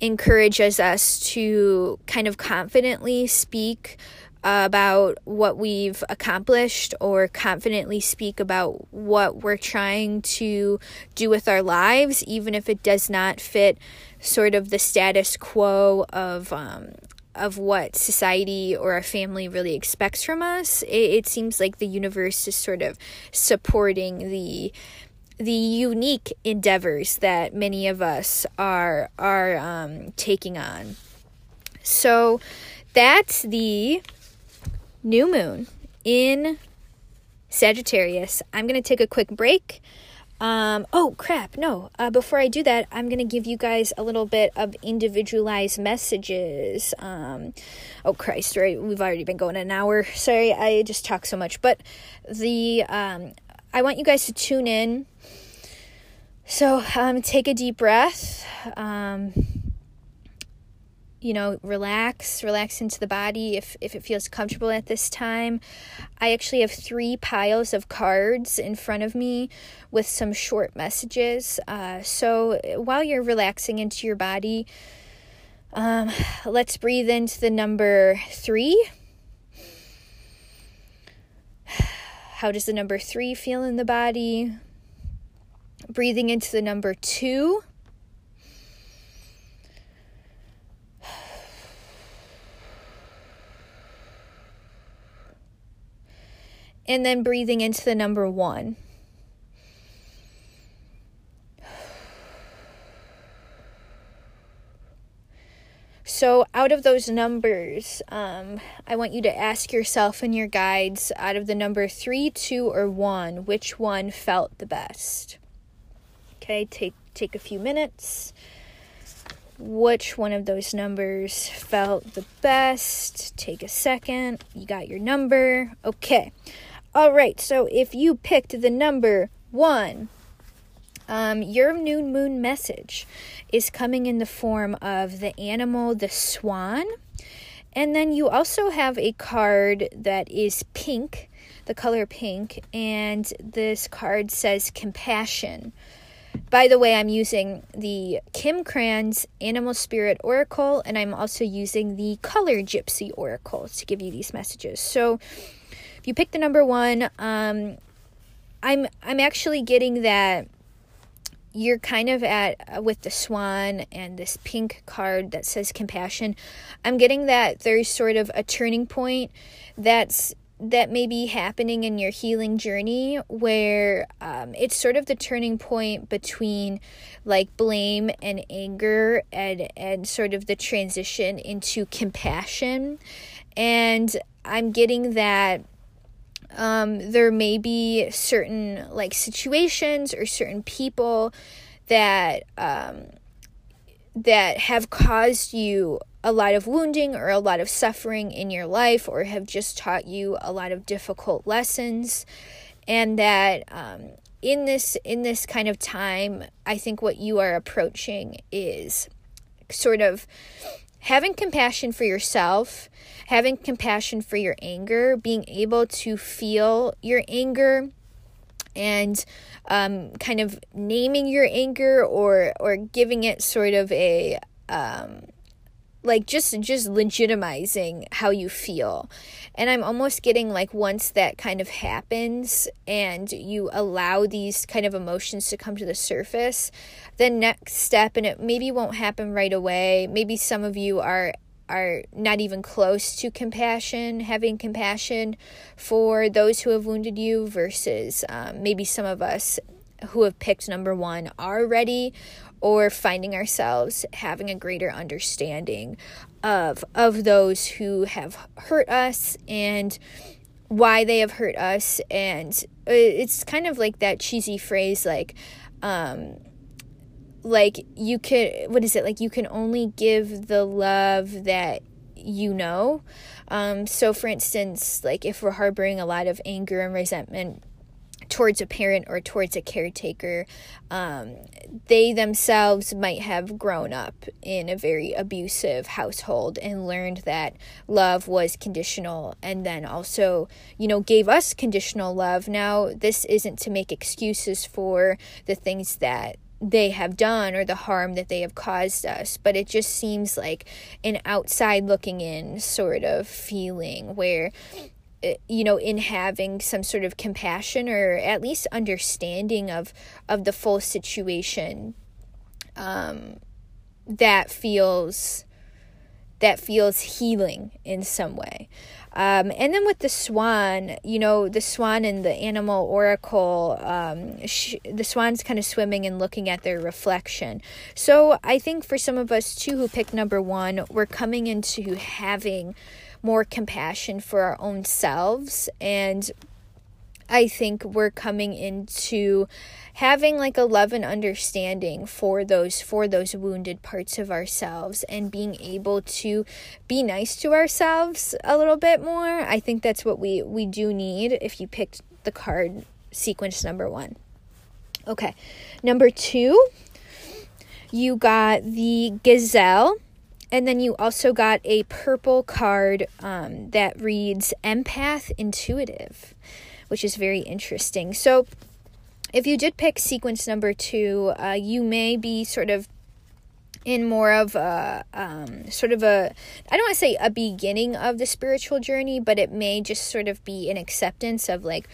encourages us to kind of confidently speak about what we've accomplished, or confidently speak about what we're trying to do with our lives, even if it does not fit sort of the status quo of what society or our family really expects from us. It seems like the universe is sort of supporting the unique endeavors that many of us are taking on. So that's the new moon in Sagittarius. I'm going to take a quick break. Before I do that, I'm going to give you guys a little bit of individualized messages. We've already been going an hour. Sorry, I just talk so much. But I want you guys to tune in. So, take a deep breath. Relax into the body if it feels comfortable at this time. I actually have 3 piles of cards in front of me with some short messages. So while you're relaxing into your body, let's breathe into the number 3. How does the number 3 feel in the body? Breathing into the number 2. And then breathing into the number 1. So out of those numbers, I want you to ask yourself and your guides, out of the number 3, 2, or 1, which one felt the best? Okay, take a few minutes. Which one of those numbers felt the best? Take a second. You got your number. Okay. All right, so if you picked the number 1, your new moon message is coming in the form of the animal, the swan. And then you also have a card that is pink, the color pink, and this card says compassion. By the way, I'm using the Kim Kranz Animal Spirit Oracle, and I'm also using the Color Gypsy Oracle to give you these messages. So you pick the number 1. I'm actually getting that you're kind of at, with the swan and this pink card that says compassion, I'm getting that there's sort of a turning point that may be happening in your healing journey, where it's sort of the turning point between like blame and anger and sort of the transition into compassion. And I'm getting that there may be certain like situations or certain people that that have caused you a lot of wounding or a lot of suffering in your life, or have just taught you a lot of difficult lessons. And that in this kind of time, I think what you are approaching is sort of having compassion for yourself, having compassion for your anger, being able to feel your anger and kind of naming your anger or giving it sort of a just legitimizing how you feel. And I'm almost getting like once that kind of happens and you allow these kind of emotions to come to the surface, the next step, and it maybe won't happen right away. Maybe some of you are not even close to compassion, having compassion for those who have wounded you, versus maybe some of us who have picked number 1 are ready, or finding ourselves having a greater understanding of those who have hurt us and why they have hurt us. And it's kind of like that cheesy phrase, like you can only give the love that you know. So for instance, like if we're harboring a lot of anger and resentment towards a parent or towards a caretaker, they themselves might have grown up in a very abusive household and learned that love was conditional, and then also, you know, gave us conditional love. Now, this isn't to make excuses for the things that they have done or the harm that they have caused us, but it just seems like an outside looking in sort of feeling where, you know, in having some sort of compassion or at least understanding of the full situation, that feels healing in some way. And then with the swan, you know, the swan and the animal oracle, the swan's kind of swimming and looking at their reflection. So I think for some of us too who picked number one, we're coming into having more compassion for our own selves, and I think we're coming into having like a love and understanding for those wounded parts of ourselves, and being able to be nice to ourselves a little bit more. I think that's what we do need if you picked the card sequence number one. Okay, number two, you got the gazelle. And then you also got a purple card that reads Empath Intuitive, which is very interesting. So if you did pick sequence number two, you may be sort of in more of a I don't want to say a beginning of the spiritual journey, but it may just sort of be an acceptance of like,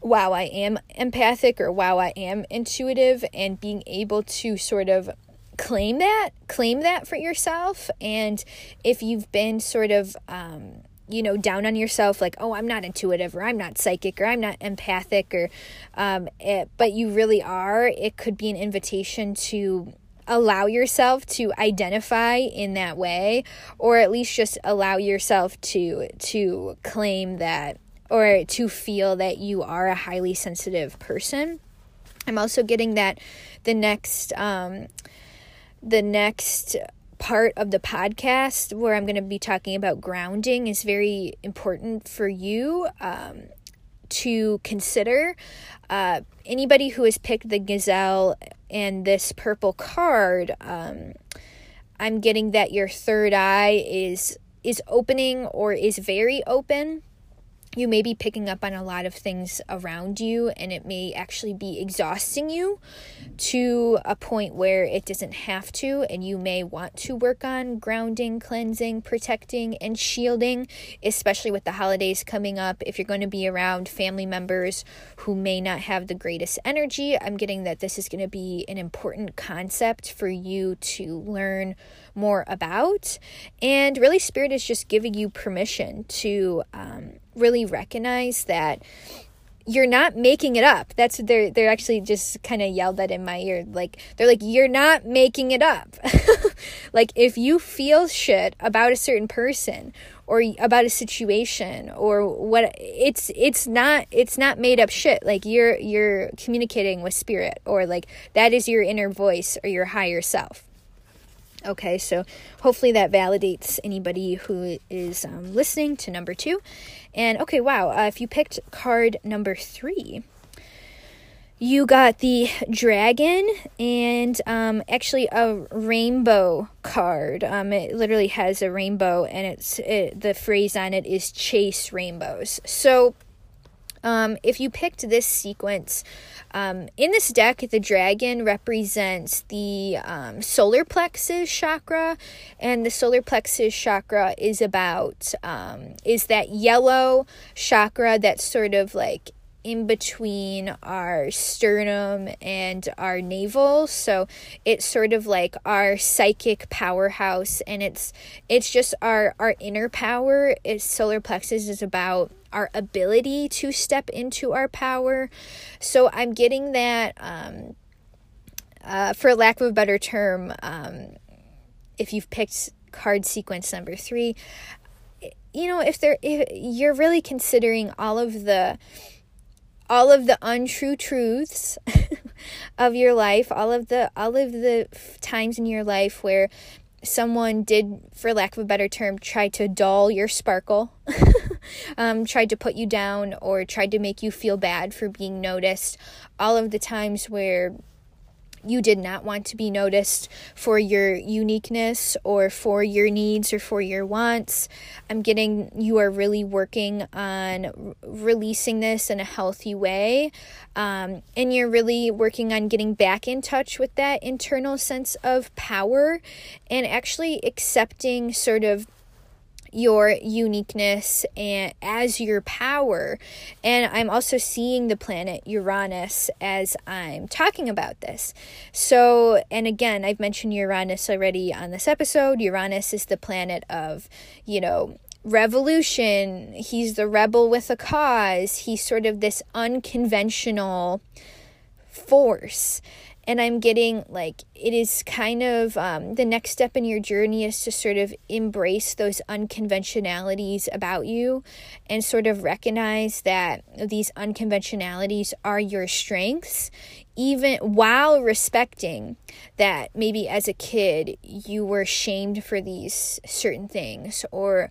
wow, I am empathic, or wow, I am intuitive, and being able to sort of claim that for yourself. And if you've been sort of, you know, down on yourself, like, oh, I'm not intuitive, or I'm not psychic, or I'm not empathic, or, but you really are, it could be an invitation to allow yourself to identify in that way, or at least just allow yourself to claim that, or to feel that you are a highly sensitive person. I'm also getting that the next part of the podcast where I'm going to be talking about grounding is very important for you to consider. Anybody who has picked the gazelle and this purple card, I'm getting that your third eye is opening or is very open. You may be picking up on a lot of things around you, and it may actually be exhausting you to a point where it doesn't have to, and you may want to work on grounding, cleansing, protecting, and shielding, especially with the holidays coming up. If you're going to be around family members who may not have the greatest energy, I'm getting that this is going to be an important concept for you to learn more about. And really, Spirit is just giving you permission to really recognize that you're not making it up. That's what they're actually just kind of yelled at in my ear. Like, they're like, you're not making it up. Like, if you feel shit about a certain person or about a situation or what, it's not made up shit. Like, you're communicating with Spirit, or like that is your inner voice or your higher self. Okay, so hopefully that validates anybody who is listening to number two. And okay, wow, if you picked card number three, you got the dragon and actually a rainbow card. It literally has a rainbow, and the phrase on it is chase rainbows. So if you picked this sequence, in this deck, the dragon represents the solar plexus chakra, and the solar plexus chakra is about, is that yellow chakra that's sort of like in between our sternum and our navel. So it's sort of like our psychic powerhouse, and it's just our inner power. It's solar plexus is about our ability to step into our power. So I'm getting that, for lack of a better term, if you've picked card sequence number three, you know, if you're really considering all of the untrue truths of your life, all of the times in your life where someone did, for lack of a better term, try to dull your sparkle, tried to put you down or tried to make you feel bad for being noticed. All of the times where you did not want to be noticed for your uniqueness or for your needs or for your wants. I'm getting you are really working on releasing this in a healthy way. And you're really working on getting back in touch with that internal sense of power and actually accepting sort of your uniqueness and as your power. And I'm also seeing the planet Uranus as I'm talking about this. So, and again, I've mentioned Uranus already on this episode. Uranus is the planet of, you know, revolution. He's the rebel with a cause. He's sort of this unconventional force. And I'm getting, like, it is kind of, the next step in your journey is to sort of embrace those unconventionalities about you and sort of recognize that these unconventionalities are your strengths, even while respecting that maybe as a kid you were shamed for these certain things or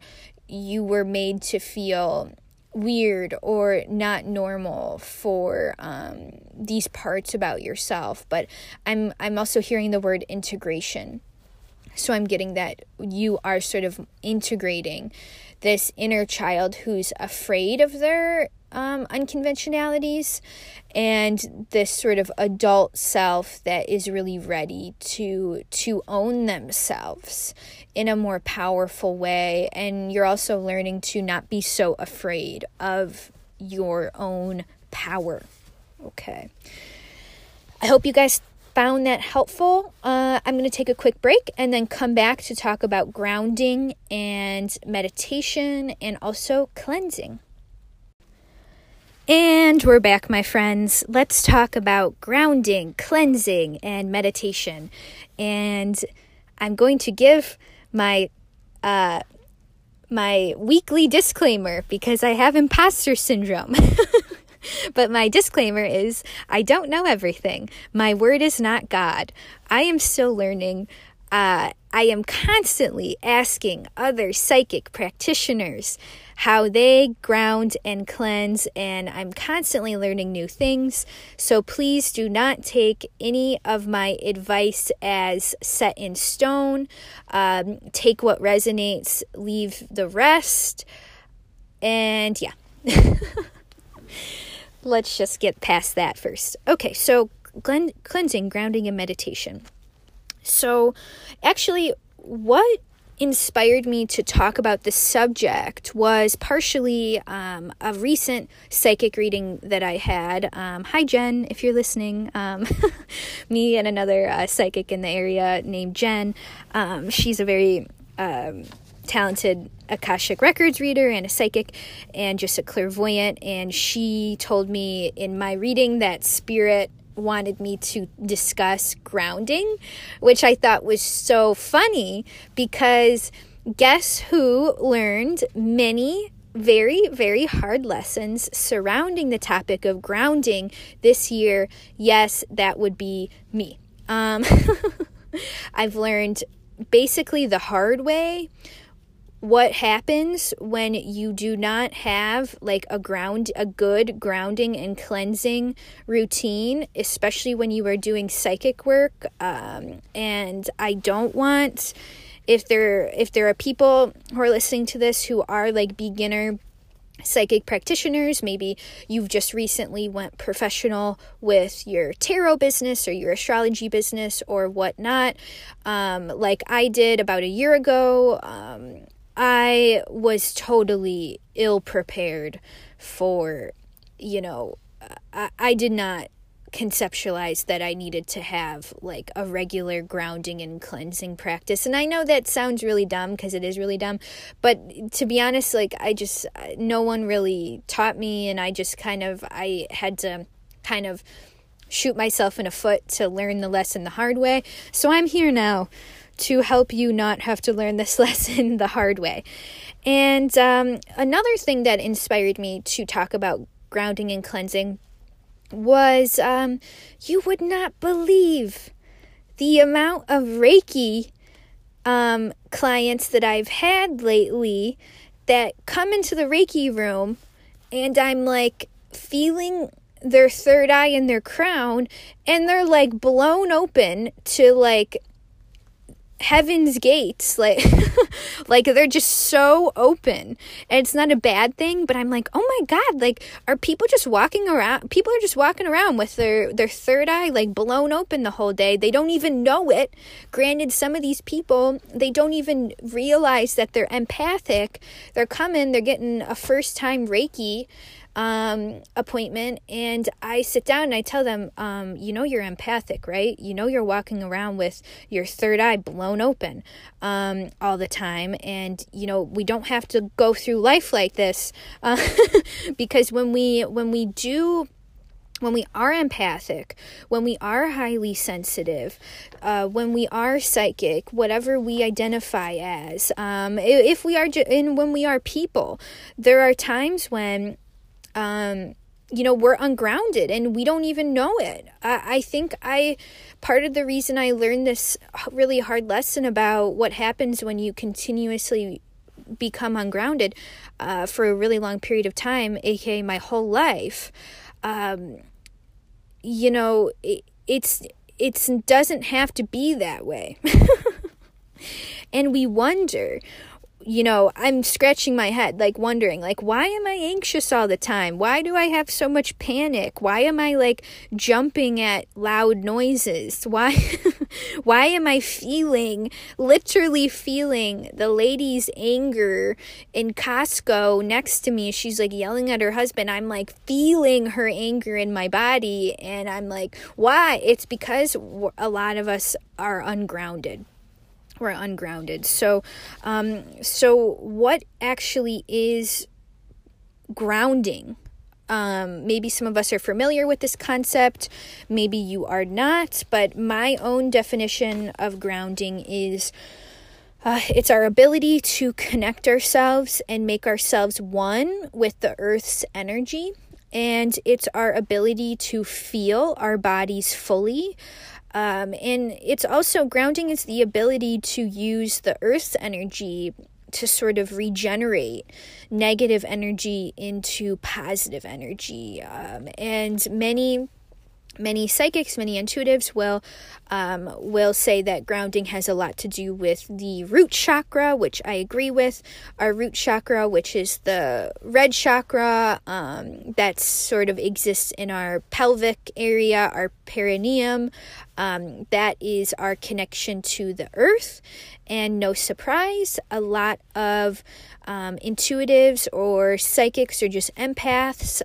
you were made to feel weird or not normal for these parts about yourself. But I'm also hearing the word integration. So I'm getting that you are sort of integrating this inner child who's afraid of their unconventionalities and this sort of adult self that is really ready to own themselves in a more powerful way. And you're also learning to not be so afraid of your own power. Okay. I hope you guys found that helpful. I'm going to take a quick break and then come back to talk about grounding and meditation and also cleansing. And we're back, my friends. Let's talk about grounding, cleansing, and meditation. And I'm going to give my my weekly disclaimer because I have imposter syndrome. But my disclaimer is I don't know everything. My word is not God. I am still learning. I am constantly asking other psychic practitioners how they ground and cleanse, and I'm constantly learning new things. So please do not take any of my advice as set in stone. Take what resonates, leave the rest. And yeah, let's just get past that first. Okay, so cleansing, grounding, and meditation. So actually, what inspired me to talk about this subject was partially a recent psychic reading that I had. Hi, Jen, if you're listening. Me and another psychic in the area named Jen. She's a very talented Akashic Records reader and a psychic and just a clairvoyant. And she told me in my reading that spirit wanted me to discuss grounding, which I thought was so funny because guess who learned many very, very hard lessons surrounding the topic of grounding this year? Yes, that would be me. I've learned basically the hard way what happens when you do not have like a good grounding and cleansing routine, especially when you are doing psychic work. And I don't want, if there are people who are listening to this who are like beginner psychic practitioners, maybe you've just recently went professional with your tarot business or your astrology business or whatnot, like I did about a year ago. I was totally ill-prepared for, you know, I did not conceptualize that I needed to have like a regular grounding and cleansing practice. And I know that sounds really dumb because it is really dumb, but to be honest, like no one really taught me, and I had to kind of shoot myself in the foot to learn the lesson the hard way. So I'm here now to help you not have to learn this lesson the hard way. And another thing that inspired me to talk about grounding and cleansing was you would not believe the amount of Reiki clients that I've had lately that come into the Reiki room and I'm like feeling their third eye and their crown, and they're like blown open to like heaven's gates, like like they're just so open. And it's not a bad thing, but I'm like, oh my god, like are people just walking around? People are just walking around with their third eye like blown open the whole day. They don't even know it. Granted, some of these people, they don't even realize that they're empathic. They're coming, they're getting a first time Reiki appointment, and I sit down and I tell them, you know, you're empathic, right? You know, you're walking around with your third eye blown open, all the time. And, you know, we don't have to go through life like this, because when we are empathic, when we are highly sensitive, when we are psychic, whatever we identify as, if we are, and when we are people, there are times when, you know, we're ungrounded and we don't even know it. I think part of the reason I learned this really hard lesson about what happens when you continuously become ungrounded, for a really long period of time, aka my whole life, you know, it's doesn't have to be that way. And we wonder, you know, I'm scratching my head, like wondering, like, why am I anxious all the time? Why do I have so much panic? Why am I like jumping at loud noises? Why, why am I literally feeling the lady's anger in Costco next to me? She's like yelling at her husband. I'm like feeling her anger in my body. And I'm like, why? It's because a lot of us are ungrounded. We're ungrounded. So what actually is grounding? Maybe some of us are familiar with this concept. Maybe you are not. But my own definition of grounding is, it's our ability to connect ourselves and make ourselves one with the Earth's energy. And it's our ability to feel our bodies fully. And it's also, grounding is the ability to use the Earth's energy to sort of regenerate negative energy into positive energy. And many psychics, many intuitives will say that grounding has a lot to do with the root chakra, which I agree with. Our root chakra, which is the red chakra, that sort of exists in our pelvic area, our perineum. That is our connection to the earth. And no surprise, a lot of intuitives or psychics or just empaths,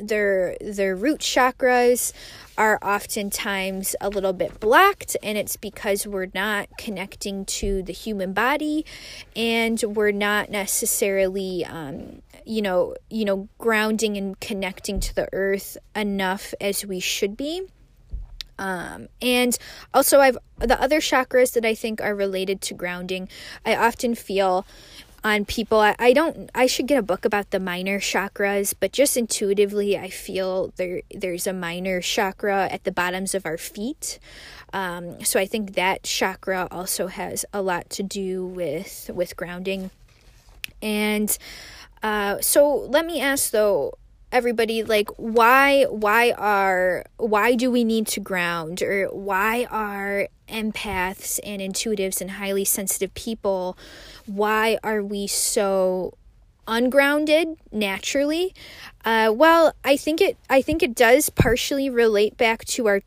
their root chakras are oftentimes a little bit blocked, and it's because we're not connecting to the human body, and we're not necessarily, you know, grounding and connecting to the earth enough as we should be. And also, the other chakras that I think are related to grounding, I often feel on people, I should get a book about the minor chakras, but just intuitively I feel there's a minor chakra at the bottoms of our feet. So I think that chakra also has a lot to do with grounding. And so let me ask though, everybody, like, why do we need to ground, or why are empaths and intuitives and highly sensitive people, why are we so ungrounded naturally? Well, I think it does partially relate back to our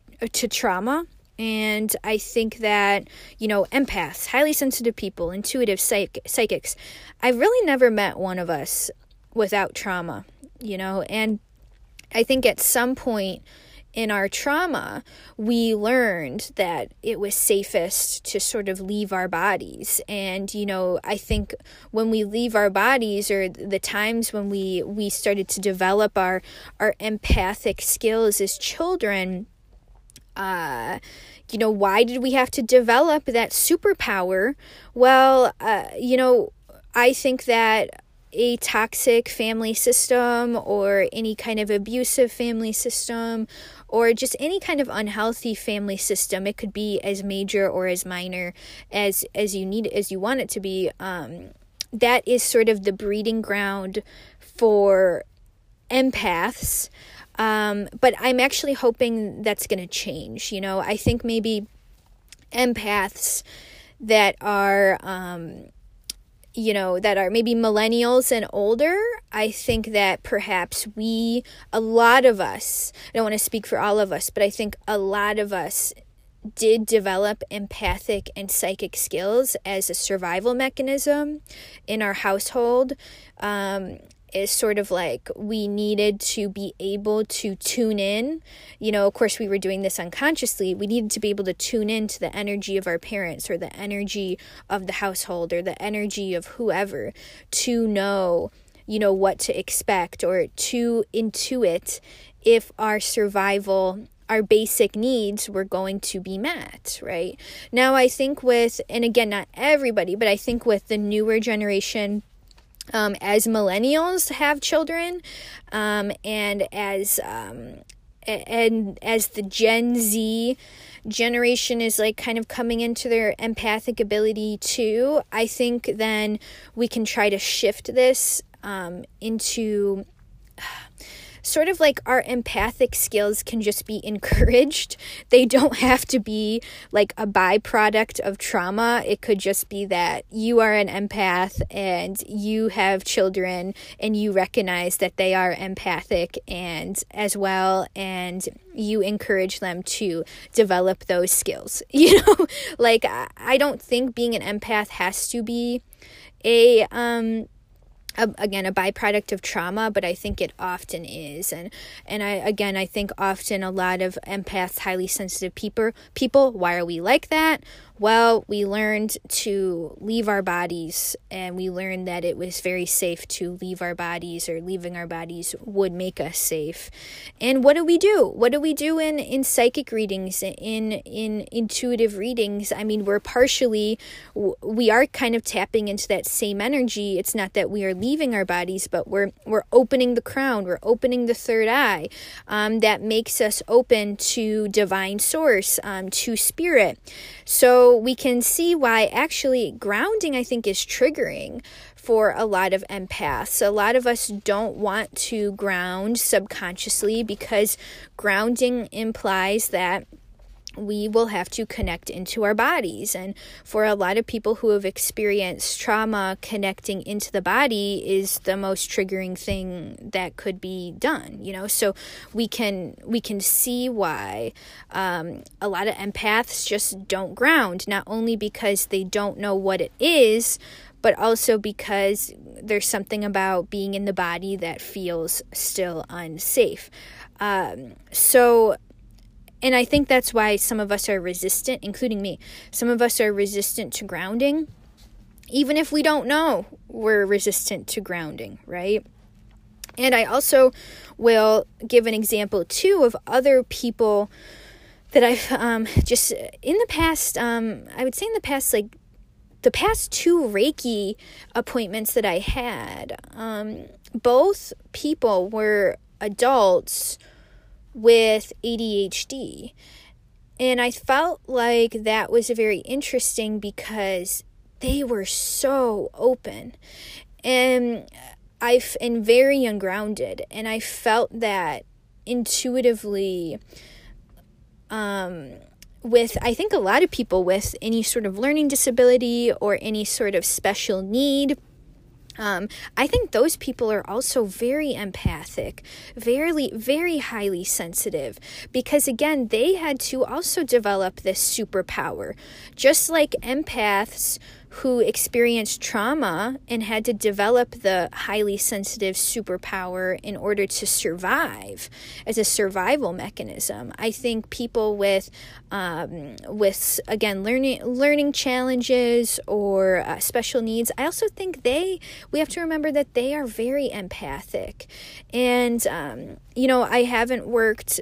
trauma. And I think that, you know, empaths, highly sensitive people, intuitive psychics, I've really never met one of us without trauma, you know. And I think at some point in our trauma, we learned that it was safest to sort of leave our bodies. And, you know, I think when we leave our bodies, or the times when we started to develop our empathic skills as children, you know, why did we have to develop that superpower? Well, you know, I think that a toxic family system, or any kind of abusive family system, or just any kind of unhealthy family system. It could be as major or as minor as you need, as you want it to be. That is sort of the breeding ground for empaths. But I'm actually hoping that's going to change. You know, I think maybe empaths that are, that are maybe millennials and older, I think that perhaps a lot of us, I don't want to speak for all of us, but I think a lot of us did develop empathic and psychic skills as a survival mechanism in our household. Is sort of like we needed to be able to tune in. You know, of course, we were doing this unconsciously. We needed to be able to tune in to the energy of our parents or the energy of the household or the energy of whoever to know, you know, what to expect or to intuit if our survival, our basic needs were going to be met, right? Now, I think with, and again, not everybody, but I think with the newer generation, as millennials have children, and as the Gen Z generation is like kind of coming into their empathic ability too, I think then we can try to shift this into sort of like our empathic skills can just be encouraged. They don't have to be like a byproduct of trauma. It could just be that you are an empath and you have children and you recognize that they are empathic and as well, and you encourage them to develop those skills. You know, like I don't think being an empath has to be a byproduct of trauma, but I think it often is. And I think often a lot of empaths, highly sensitive people, why are we like that? Well, we learned to leave our bodies, and we learned that it was very safe to leave our bodies, or leaving our bodies would make us safe. And what do we do? What do we do in psychic readings, in intuitive readings? I mean, we are kind of tapping into that same energy. It's not that we are leaving our bodies, but we're opening the crown, we're opening the third eye. That makes us open to divine source, to spirit. So we can see why actually grounding, I think, is triggering for a lot of empaths. A lot of us don't want to ground subconsciously because grounding implies that we will have to connect into our bodies. And for a lot of people who have experienced trauma, connecting into the body is the most triggering thing that could be done, you know? So we can see why a lot of empaths just don't ground, not only because they don't know what it is, but also because there's something about being in the body that feels still unsafe. And I think that's why some of us are resistant, including me. Some of us are resistant to grounding. Even if we don't know, we're resistant to grounding, right? And I also will give an example, too, of other people that I've just in the past, I would say in the past, like, the past two Reiki appointments that I had, both people were adults with ADHD. And I felt like that was very interesting because they were so open and very ungrounded. And I felt that intuitively with, I think, a lot of people with any sort of learning disability or any sort of special need. I think those people are also very empathic, very, very highly sensitive, because again, they had to also develop this superpower. Just like empaths who experienced trauma and had to develop the highly sensitive superpower in order to survive as a survival mechanism. I think people with again learning challenges or special needs. I also think we have to remember that they are very empathic, and I haven't worked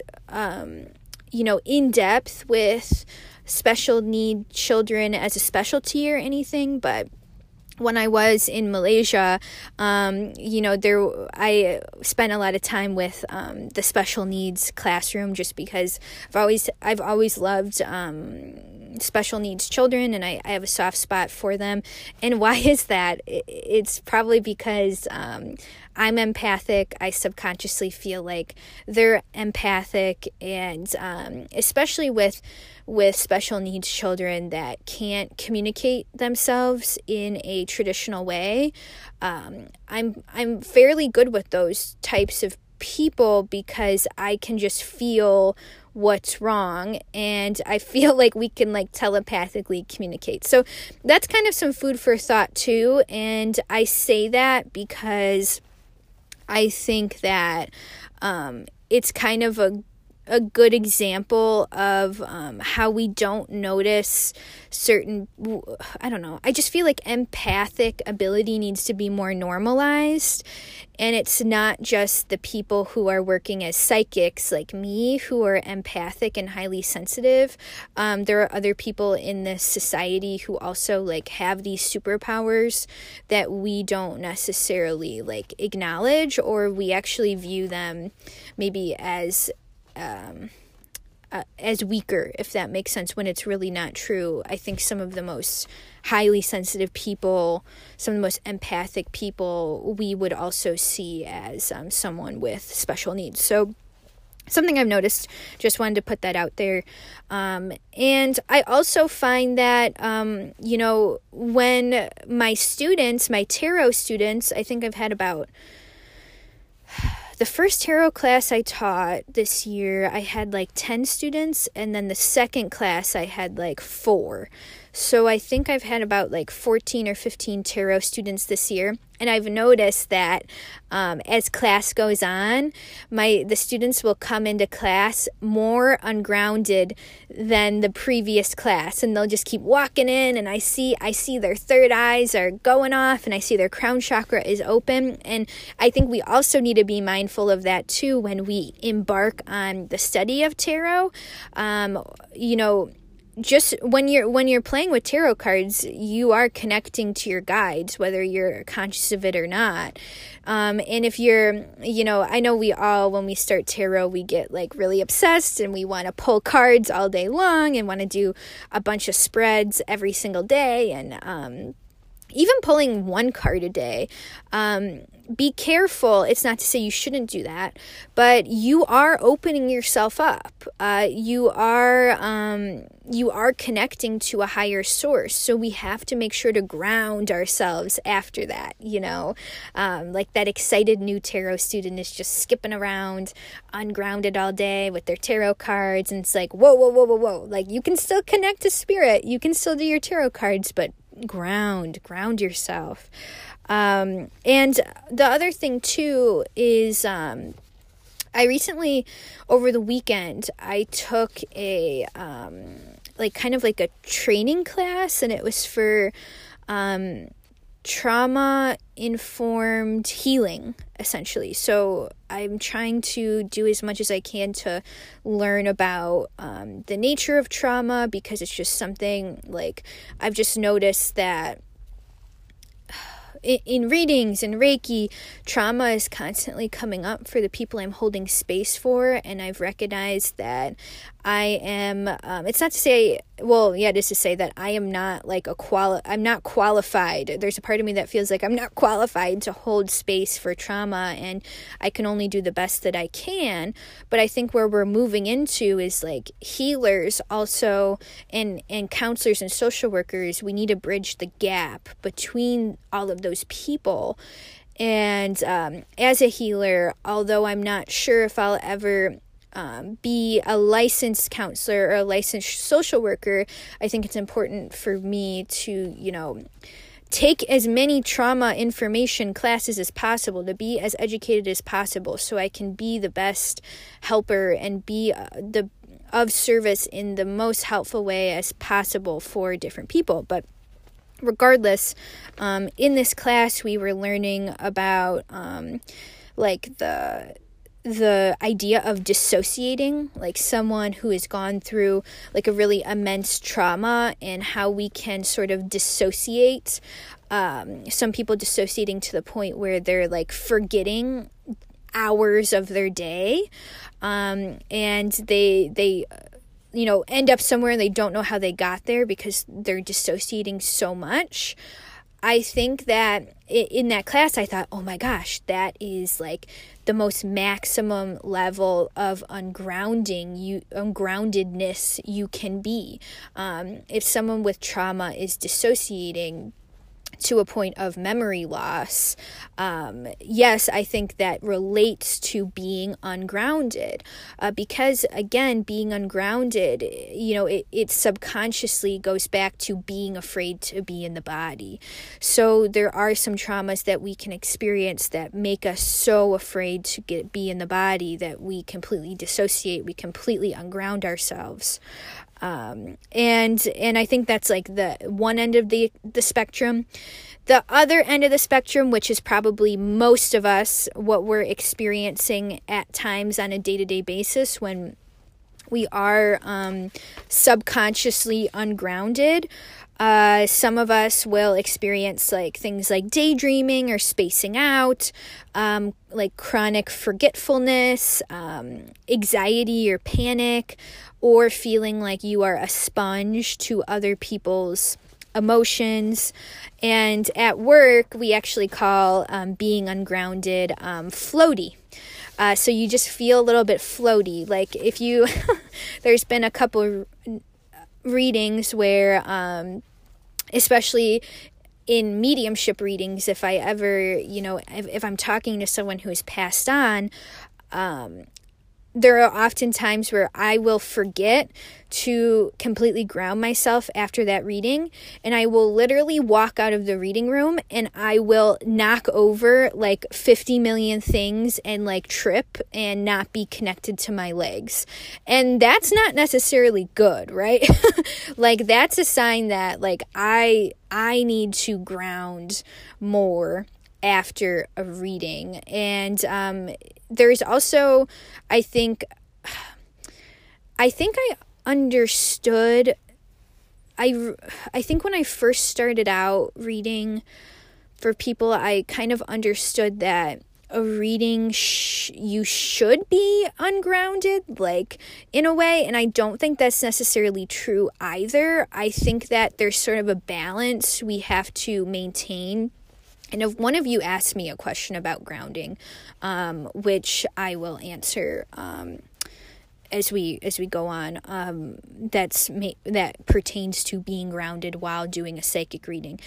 in depth with special need children as a specialty or anything, but when I was in Malaysia, I spent a lot of time with the special needs classroom, just because I've always loved special needs children, and I have a soft spot for them. And why is that? It's probably because I'm empathic. I subconsciously feel like they're empathic, and especially with special needs children that can't communicate themselves in a traditional way. I'm fairly good with those types of people because I can just feel what's wrong, and I feel like we can telepathically communicate. So that's kind of some food for thought too. And I say that because I think that it's kind of a good example of how we don't notice certain, I just feel like empathic ability needs to be more normalized. And it's not just the people who are working as psychics like me who are empathic and highly sensitive. There are other people in this society who also have these superpowers that we don't necessarily acknowledge, or we actually view them maybe as weaker, if that makes sense, when it's really not true. I think some of the most highly sensitive people, some of the most empathic people, we would also see as someone with special needs. So something I've noticed, just wanted to put that out there. And I also find that, when my tarot students, I think I've had about... The first tarot class I taught this year, I had 10 students, and then the second class I had 4. So I think I've had about 14 or 15 tarot students this year. And I've noticed that as class goes on, the students will come into class more ungrounded than the previous class, and they'll just keep walking in, and I see their third eyes are going off, and I see their crown chakra is open. And I think we also need to be mindful of that too when we embark on the study of tarot. Just when you're playing with tarot cards, you are connecting to your guides, whether you're conscious of it or not. And if you're, I know we all, when we start tarot, we get really obsessed, and we want to pull cards all day long and want to do a bunch of spreads every single day. And even pulling one card a day, be careful. It's not to say you shouldn't do that, but you are opening yourself up. You are connecting to a higher source, so we have to make sure to ground ourselves after that. That excited new tarot student is just skipping around, ungrounded all day with their tarot cards, and it's whoa. You can still connect to spirit. You can still do your tarot cards, but ground yourself. And the other thing too is, I recently, over the weekend, I took a a training class, and it was for trauma informed healing, essentially. So I'm trying to do as much as I can to learn about the nature of trauma, because it's just something I've just noticed that in readings and Reiki, trauma is constantly coming up for the people I'm holding space for. And I've recognized that I'm not qualified. There's a part of me that feels I'm not qualified to hold space for trauma, and I can only do the best that I can. But I think where we're moving into is healers also, and counselors and social workers, we need to bridge the gap between all of those people. And as a healer, although I'm not sure if I'll ever be a licensed counselor or a licensed social worker, I think it's important for me to, take as many trauma information classes as possible, to be as educated as possible, so I can be the best helper and be of service in the most helpful way as possible for different people. But regardless, in this class, we were learning about the idea of dissociating, like someone who has gone through like a really immense trauma, and how we can sort of dissociate. Some people dissociating to the point where they're like forgetting hours of their day, and they you know, end up somewhere and they don't know how they got there because they're dissociating so much. I think that in that class, I thought, oh my gosh, that is like the most maximum level of ungroundedness you can be. If someone with trauma is dissociating to a point of memory loss, yes, I think that relates to being ungrounded, because again, being ungrounded, you know, it subconsciously goes back to being afraid to be in the body. So there are some traumas that we can experience that make us so afraid to be in the body that we completely dissociate, we completely unground ourselves. And I think that's like the one end of the spectrum. The other end of the spectrum, which is probably most of us, what we're experiencing at times on a day-to-day basis when we are subconsciously ungrounded. Some of us will experience like things like daydreaming or spacing out, like chronic forgetfulness, anxiety or panic, or feeling like you are a sponge to other people's emotions. And at work, we actually call being ungrounded floaty. So you just feel a little bit floaty. Like if you, there's been a couple readings where, especially in mediumship readings, if I ever, you know, if I'm talking to someone who has passed on, there are often times where I will forget to completely ground myself after that reading, and I will literally walk out of the reading room and I will knock over like 50 million things and like trip and not be connected to my legs. And that's not necessarily good, right? Like that's a sign that like I need to ground more after a reading. And there's also, I think I understood, I think when I first started out reading for people, I kind of understood that a reading, you should be ungrounded, like, in a way, and I don't think that's necessarily true either. I think that there's sort of a balance we have to maintain. And if one of you asked me a question about grounding, which I will answer as we go on, that pertains to being grounded while doing a psychic reading.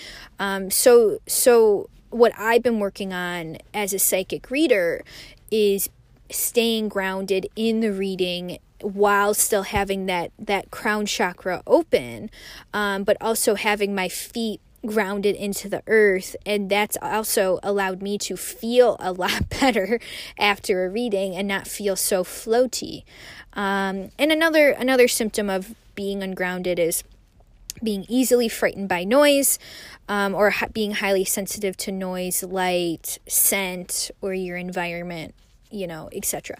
So what I've been working on as a psychic reader is staying grounded in the reading while still having that crown chakra open, but also having my feet grounded into the earth, and that's also allowed me to feel a lot better after a reading and not feel so floaty. And another symptom of being ungrounded is being easily frightened by noise, or being highly sensitive to noise, light, scent, or your environment, you know, etc.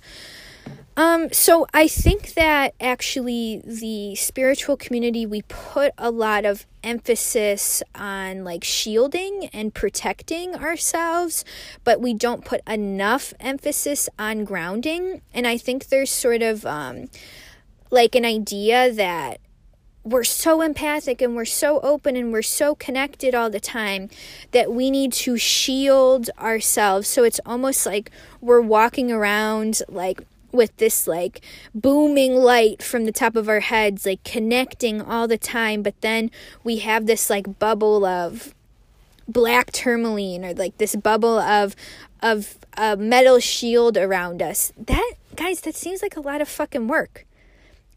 So I think that actually the spiritual community, we put a lot of emphasis on like shielding and protecting ourselves, but we don't put enough emphasis on grounding. And I think there's sort of like an idea that we're so empathic and we're so open and we're so connected all the time that we need to shield ourselves. So it's almost like we're walking around like with this like booming light from the top of our heads, like connecting all the time, but then we have this like bubble of black tourmaline, or like this bubble of a metal shield around us. That, guys, that seems like a lot of fucking work.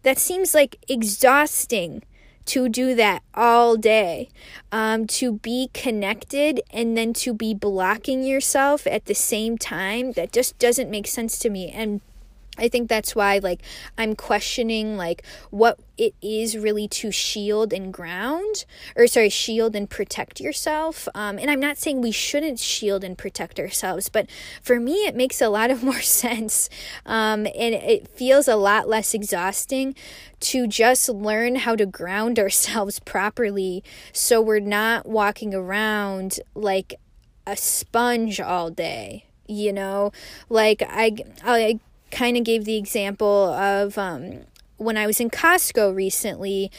That seems like exhausting to do that all day, to be connected and then to be blocking yourself at the same time. That just doesn't make sense to me. And I think that's why, like, I'm questioning, like, what it is really to shield and protect yourself. And I'm not saying we shouldn't shield and protect ourselves, but for me, it makes a lot of more sense. And it feels a lot less exhausting to just learn how to ground ourselves properly so we're not walking around like a sponge all day, you know? Like, I kind of gave the example of when I was in Costco recently.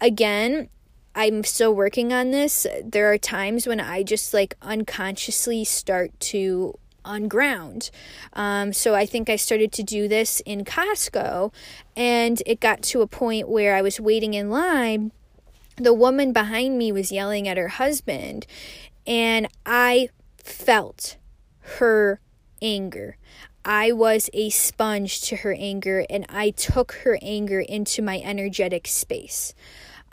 Again, I'm still working on this. There are times when I just like unconsciously start to unground. So I think I started to do this in Costco, and it got to a point where I was waiting in line. The woman behind me was yelling at her husband, and I felt her anger. I was a sponge to her anger, and I took her anger into my energetic space.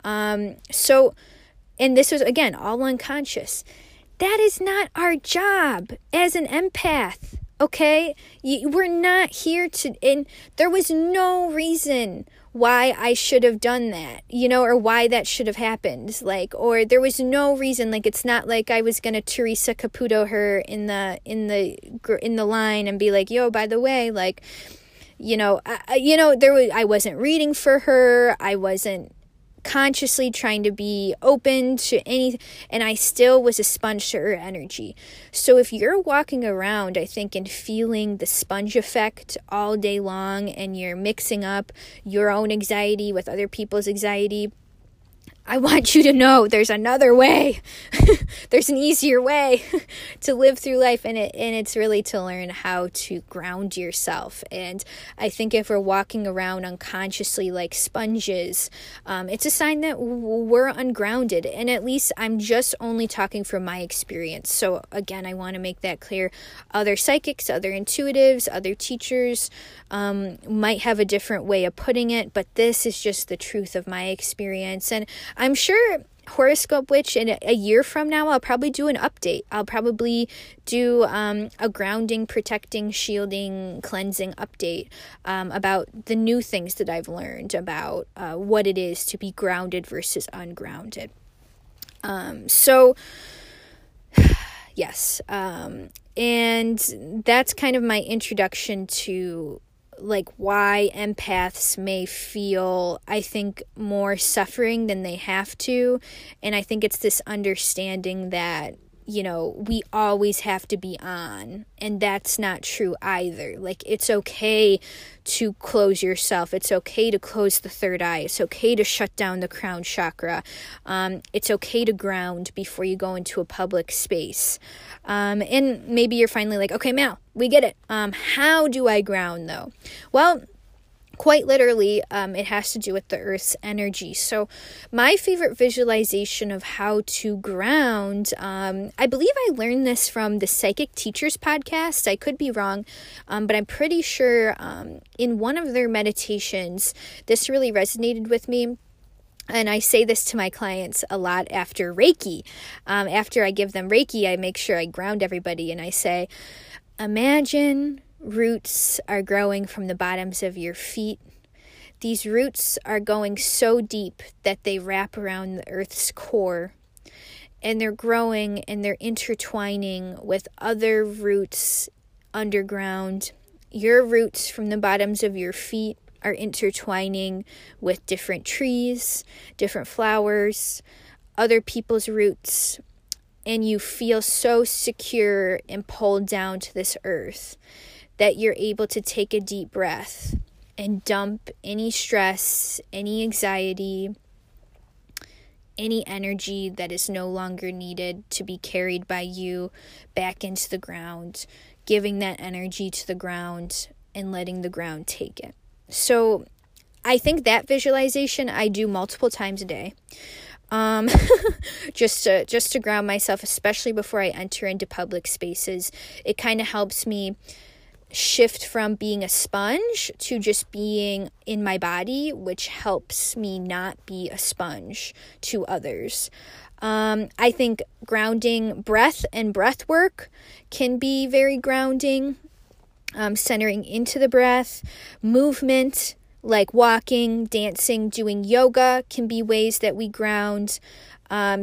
And this was, again, all unconscious. That is not our job as an empath, okay? We're not here to, and there was no reason why I should have done that, you know, or why that should have happened, like, or there was no reason, like, it's not like I was gonna Teresa Caputo her in the line and be like, yo, by the way, like, you know, I wasn't reading for her, I wasn't consciously trying to be open to anything, and I still was a sponge to her energy. So if you're walking around, I think, and feeling the sponge effect all day long, and you're mixing up your own anxiety with other people's anxiety, I want you to know there's another way. There's an easier way to live through life, and it's really to learn how to ground yourself. And I think if we're walking around unconsciously like sponges, it's a sign that we're ungrounded. And at least I'm just only talking from my experience. So again, I want to make that clear. Other psychics, other intuitives, other teachers might have a different way of putting it, but this is just the truth of my experience. And I'm sure Horoscope Witch, in a year from now, I'll probably do an update. I'll probably do a grounding, protecting, shielding, cleansing update about the new things that I've learned about what it is to be grounded versus ungrounded. Yes. And that's kind of my introduction to, like, why empaths may feel, I think, more suffering than they have to. And I think it's this understanding that, you know, we always have to be on, and that's not true either. Like, it's okay to close yourself. It's okay to close the third eye. It's okay to shut down the crown chakra. It's okay to ground before you go into a public space. And maybe you're finally like, okay, Mal, we get it. How do I ground though? Well, quite literally, it has to do with the Earth's energy. So my favorite visualization of how to ground, I believe I learned this from the Psychic Teachers podcast. I could be wrong, but I'm pretty sure in one of their meditations, this really resonated with me. And I say this to my clients a lot after Reiki. After I give them Reiki, I make sure I ground everybody, and I say, imagine roots are growing from the bottoms of your feet. These roots are going so deep that they wrap around the Earth's core, and they're growing and they're intertwining with other roots underground. Your roots from the bottoms of your feet are intertwining with different trees, different flowers, other people's roots, and you feel so secure and pulled down to this earth that you're able to take a deep breath and dump any stress, any anxiety, any energy that is no longer needed to be carried by you back into the ground, giving that energy to the ground and letting the ground take it. So I think that visualization I do multiple times a day. Just to ground myself, especially before I enter into public spaces. It kind of helps me shift from being a sponge to just being in my body, which helps me not be a sponge to others. I think grounding breath and breath work can be very grounding. centering into the breath. Movement, like walking, dancing, doing yoga can be ways that we ground.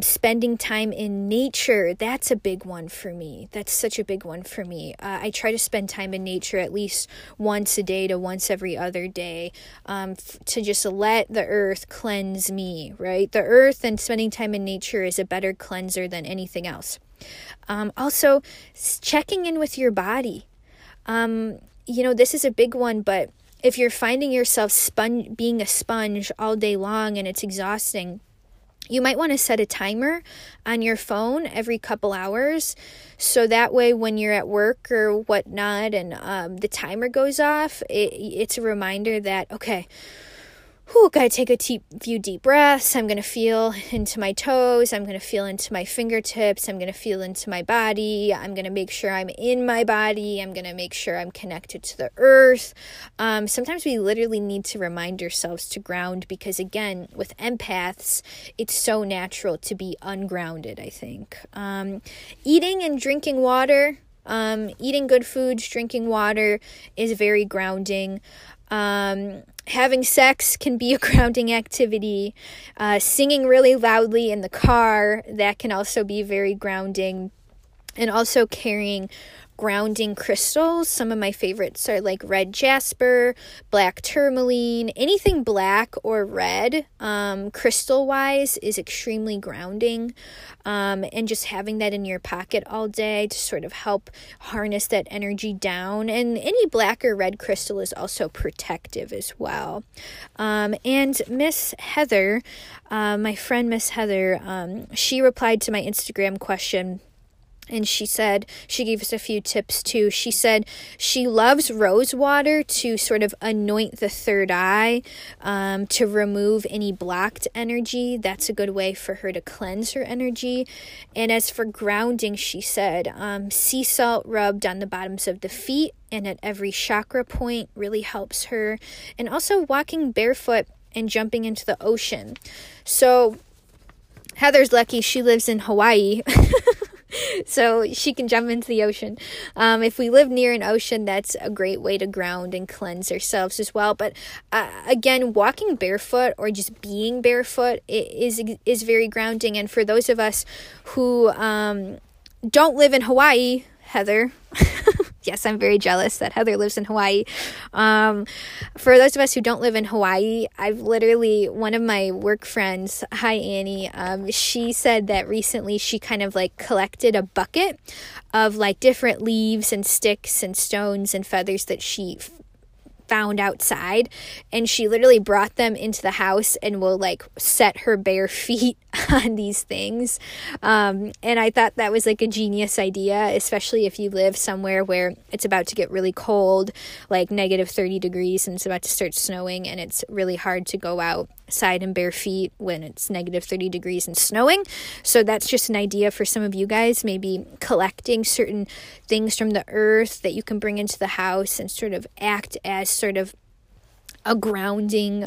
Spending time in nature, that's a big one for me. That's such a big one for me. I try to spend time in nature at least once a day to once every other day, to just let the earth cleanse me, right? The earth and spending time in nature is a better cleanser than anything else. Also, checking in with your body. This is a big one, but if you're finding yourself being a sponge all day long and it's exhausting, you might want to set a timer on your phone every couple hours, so that way when you're at work or whatnot and the timer goes off, it's a reminder that, okay, gotta take a few deep breaths. I'm gonna feel into my toes. I'm gonna feel into my fingertips. I'm gonna feel into my body. I'm gonna make sure I'm in my body. I'm gonna make sure I'm connected to the earth. Sometimes we literally need to remind ourselves to ground, because again, with empaths, it's so natural to be ungrounded, I think. Eating and drinking water, eating good foods, drinking water is very grounding. Having sex can be a grounding activity. Singing really loudly in the car, that can also be very grounding. And also carrying grounding crystals. Some of my favorites are like red jasper, black tourmaline. Anything black or red, crystal wise, is extremely grounding. And just having that in your pocket all day to sort of help harness that energy down. And any black or red crystal is also protective as well. And Miss Heather, my friend Miss Heather, she replied to my Instagram question. And she said, she gave us a few tips too. She said she loves rose water to sort of anoint the third eye, to remove any blocked energy. That's a good way for her to cleanse her energy. And as for grounding, she said, sea salt rubbed on the bottoms of the feet and at every chakra point really helps her. And also walking barefoot and jumping into the ocean. So Heather's lucky, she lives in Hawaii. So she can jump into the ocean. If we live near an ocean, that's a great way to ground and cleanse ourselves as well. But again, walking barefoot or just being barefoot is very grounding. And for those of us who don't live in Hawaii, Heather, yes, I'm very jealous that Heather lives in Hawaii. For those of us who don't live in Hawaii, one of my work friends, hi Annie, she said that recently she kind of like collected a bucket of like different leaves and sticks and stones and feathers that she found outside, and she literally brought them into the house and will like set her bare feet on these things. And I thought that was like a genius idea, especially if you live somewhere where it's about to get really cold, like negative 30 degrees, and it's about to start snowing, and it's really hard to go outside and bare feet when it's negative 30 degrees and snowing. So that's just an idea for some of you guys, maybe collecting certain things from the earth that you can bring into the house and sort of act as sort of a grounding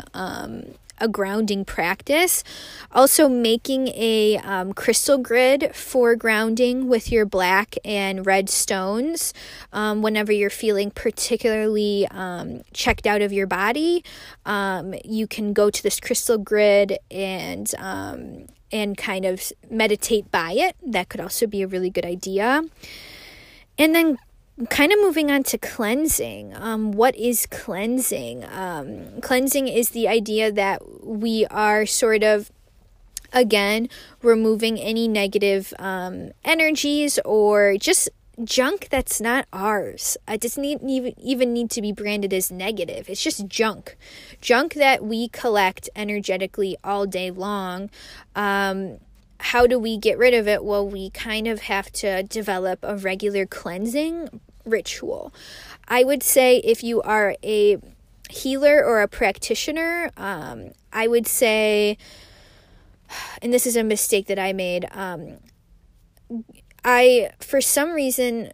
practice. Also making a crystal grid for grounding with your black and red stones whenever you're feeling particularly checked out of your body. You can go to this crystal grid and kind of meditate by it. That could also be a really good idea. And then kind of moving on to cleansing. What is cleansing? Cleansing is the idea that we are sort of, again, removing any negative energies or just junk that's not ours. It doesn't even need to be branded as negative. It's just junk that we collect energetically all day long. How do we get rid of it? Well, we kind of have to develop a regular cleansing ritual. I would say if you are a healer or a practitioner, I would say, and this is a mistake that I made, I, for some reason,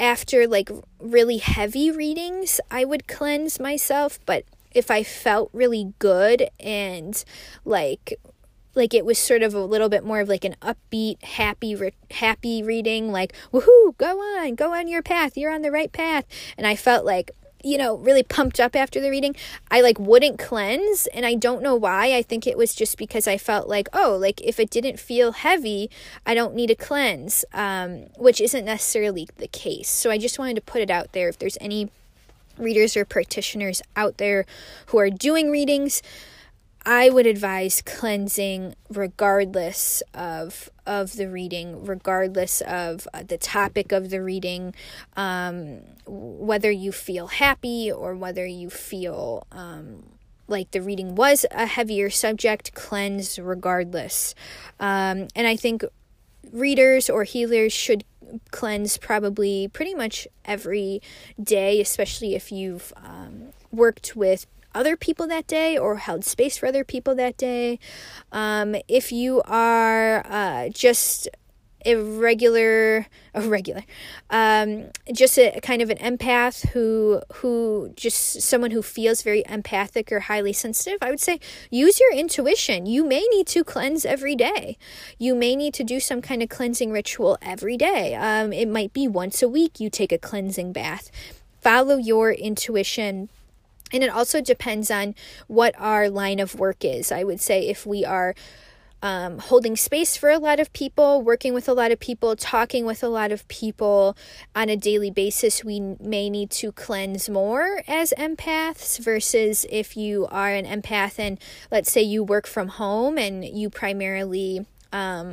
after like really heavy readings, I would cleanse myself. But if I felt really good and like like it was sort of a little bit more of like an upbeat, happy reading, like, woohoo, go on your path, you're on the right path. And I felt like, you know, really pumped up after the reading. I like wouldn't cleanse, and I don't know why. I think it was just because I felt like, oh, like if it didn't feel heavy, I don't need a cleanse, which isn't necessarily the case. So I just wanted to put it out there if there's any readers or practitioners out there who are doing readings. I would advise cleansing regardless of the reading, regardless of the topic of the reading, whether you feel happy or whether you feel like the reading was a heavier subject, cleanse regardless. And I think readers or healers should cleanse probably pretty much every day, especially if you've worked with other people that day or held space for other people that day. If you are just just a kind of an empath who just someone who feels very empathic or highly sensitive, I would say use your intuition. You may need to cleanse every day. You may need to do some kind of cleansing ritual every day. It might be once a week you take a cleansing bath. Follow your intuition. And it also depends on what our line of work is. I would say if we are holding space for a lot of people, working with a lot of people, talking with a lot of people on a daily basis, we may need to cleanse more as empaths versus if you are an empath and let's say you work from home and you primarily...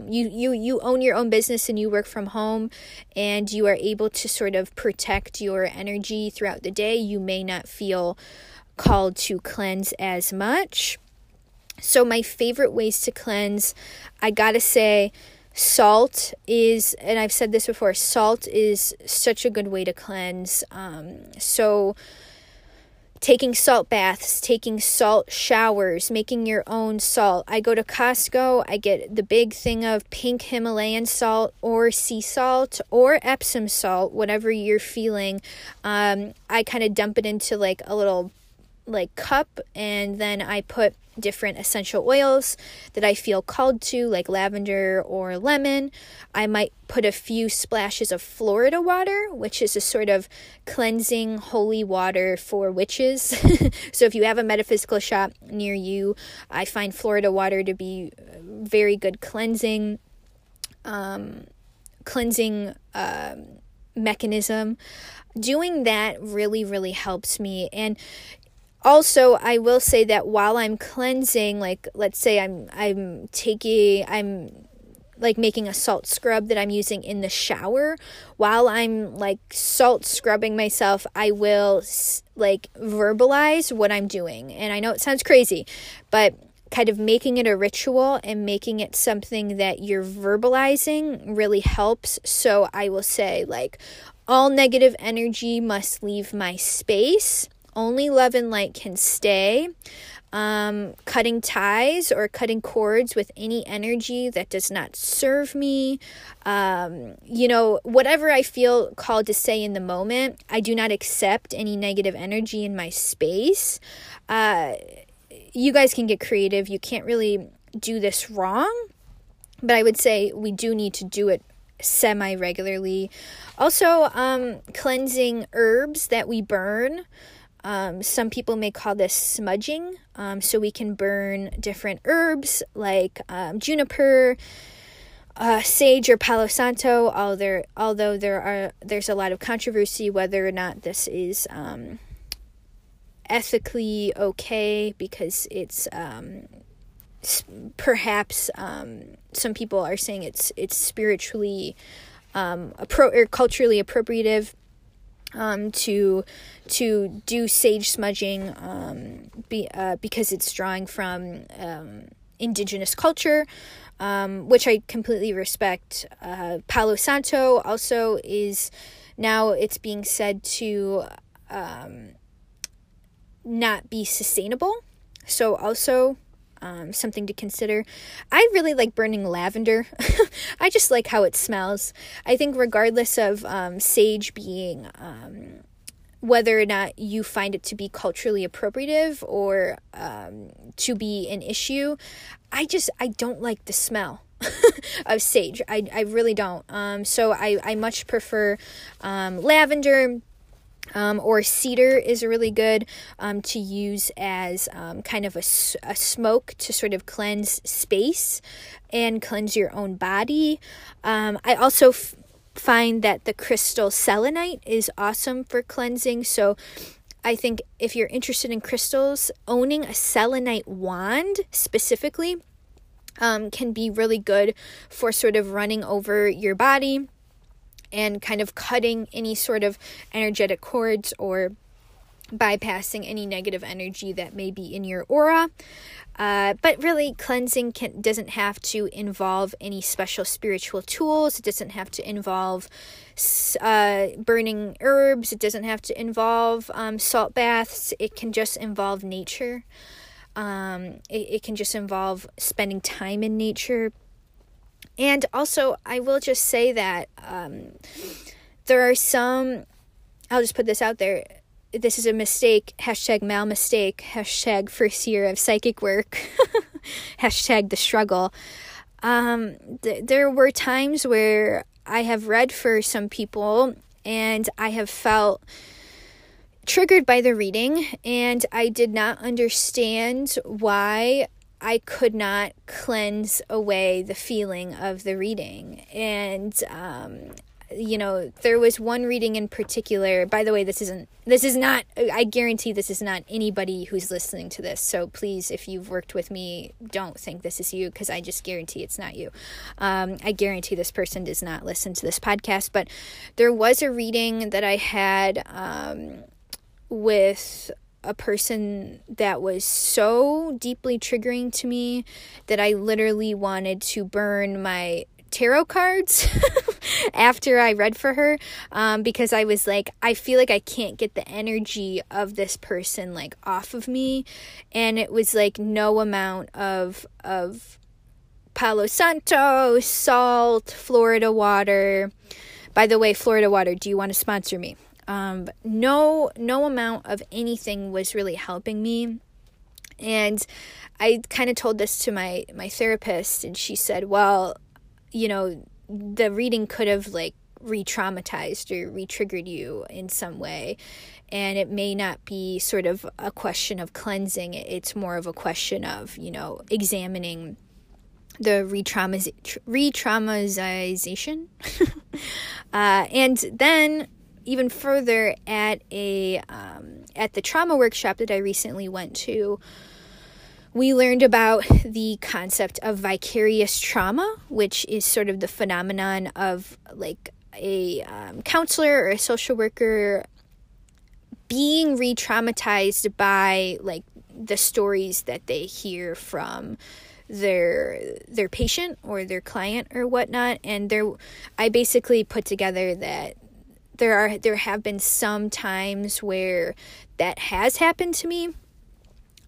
you own your own business and you work from home and you are able to sort of protect your energy throughout the day. You may not feel called to cleanse as much. So my favorite ways to cleanse, I gotta say, salt is, and I've said this before, salt is such a good way to cleanse. So taking salt baths, taking salt showers, making your own salt. I go to Costco, I get the big thing of pink Himalayan salt or sea salt or Epsom salt, whatever you're feeling. I kind of dump it into like a little like cup, and then I put different essential oils that I feel called to, like lavender or lemon. I might put a few splashes of Florida water, which is a sort of cleansing holy water for witches. So if you have a metaphysical shop near you, I find Florida water to be very good cleansing mechanism. Doing that really, really helps me. And also, I will say that while I'm cleansing, like let's say I'm making a salt scrub that I'm using in the shower, while I'm like salt scrubbing myself, I will like verbalize what I'm doing. And I know it sounds crazy, but kind of making it a ritual and making it something that you're verbalizing really helps. So I will say, like, all negative energy must leave my space. Only love and light can stay. Cutting ties or cutting cords with any energy that does not serve me. You know, whatever I feel called to say in the moment, I do not accept any negative energy in my space. You guys can get creative. You can't really do this wrong, but I would say we do need to do it semi-regularly. Also, cleansing herbs that we burn. Some people may call this smudging. So we can burn different herbs like juniper, sage, or Palo Santo. Although there's a lot of controversy whether or not this is ethically okay, because it's perhaps some people are saying it's spiritually or culturally appropriative to do sage smudging because it's drawing from indigenous culture, which I completely respect. Palo Santo also is, now it's being said to not be sustainable, so also something to consider. I really like burning lavender. I just like how it smells. I think regardless of sage being whether or not you find it to be culturally appropriative or to be an issue. I don't like the smell of sage. I really don't. So I much prefer lavender. Or cedar is really good to use as kind of a smoke to sort of cleanse space and cleanse your own body. I also find that the crystal selenite is awesome for cleansing. So I think if you're interested in crystals, owning a selenite wand specifically can be really good for sort of running over your body and kind of cutting any sort of energetic cords or bypassing any negative energy that may be in your aura. But really, cleansing doesn't have to involve any special spiritual tools. It doesn't have to involve burning herbs. It doesn't have to involve salt baths. It can just involve nature. It can just involve spending time in nature. And also, I will just say that there are some, I'll just put this out there, this is a mistake, hashtag Mal mistake, hashtag first year of psychic work, hashtag the struggle. There were times where I have read for some people and I have felt triggered by the reading, and I did not understand why I could not cleanse away the feeling of the reading. And, there was one reading in particular, by the way, this is not, I guarantee this is not anybody who's listening to this. So please, if you've worked with me, don't think this is you, because I just guarantee it's not you. I guarantee this person does not listen to this podcast, but there was a reading that I had, with a person that was so deeply triggering to me that I literally wanted to burn my tarot cards after I read for her, because I was like, I feel like I can't get the energy of this person like off of me. And it was like no amount of Palo Santo, salt, Florida water. By the way, Florida water, do you want to sponsor me? No amount of anything was really helping me. And I kind of told this to my therapist, and she said, well, the reading could have like re-traumatized or re-triggered you in some way. And it may not be sort of a question of cleansing. It's more of a question of, examining the re-traumatization. And then even further, at at the trauma workshop that I recently went to, we learned about the concept of vicarious trauma, which is sort of the phenomenon of like a counselor or a social worker being re-traumatized by like the stories that they hear from their patient or their client or whatnot. And I basically put together that there have been some times where that has happened to me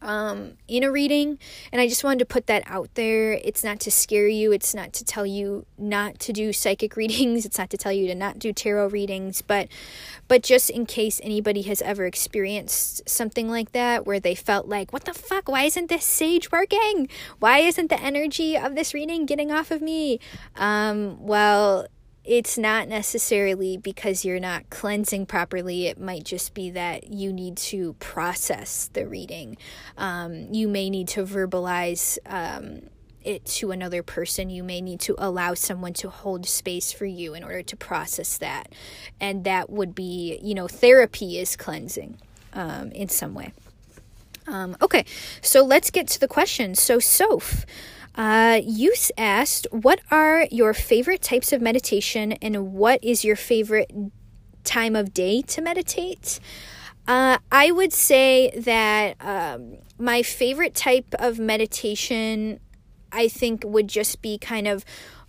in a reading, and I just wanted to put that out there. It's not to scare you. It's not to tell you not to do psychic readings. It's not to tell you to not do tarot readings, but just in case anybody has ever experienced something like that where they felt like, what the fuck? Why isn't this sage working? Why isn't the energy of this reading getting off of me? Well, it's not necessarily because you're not cleansing properly. It might just be that you need to process the reading. You may need to verbalize it to another person. You may need to allow someone to hold space for you in order to process that. And that would be, therapy is cleansing in some way. Okay, so let's get to the question. So, Soph, you asked, what are your favorite types of meditation and what is your favorite time of day to meditate? I would say that my favorite type of meditation, I think, would just be kind of,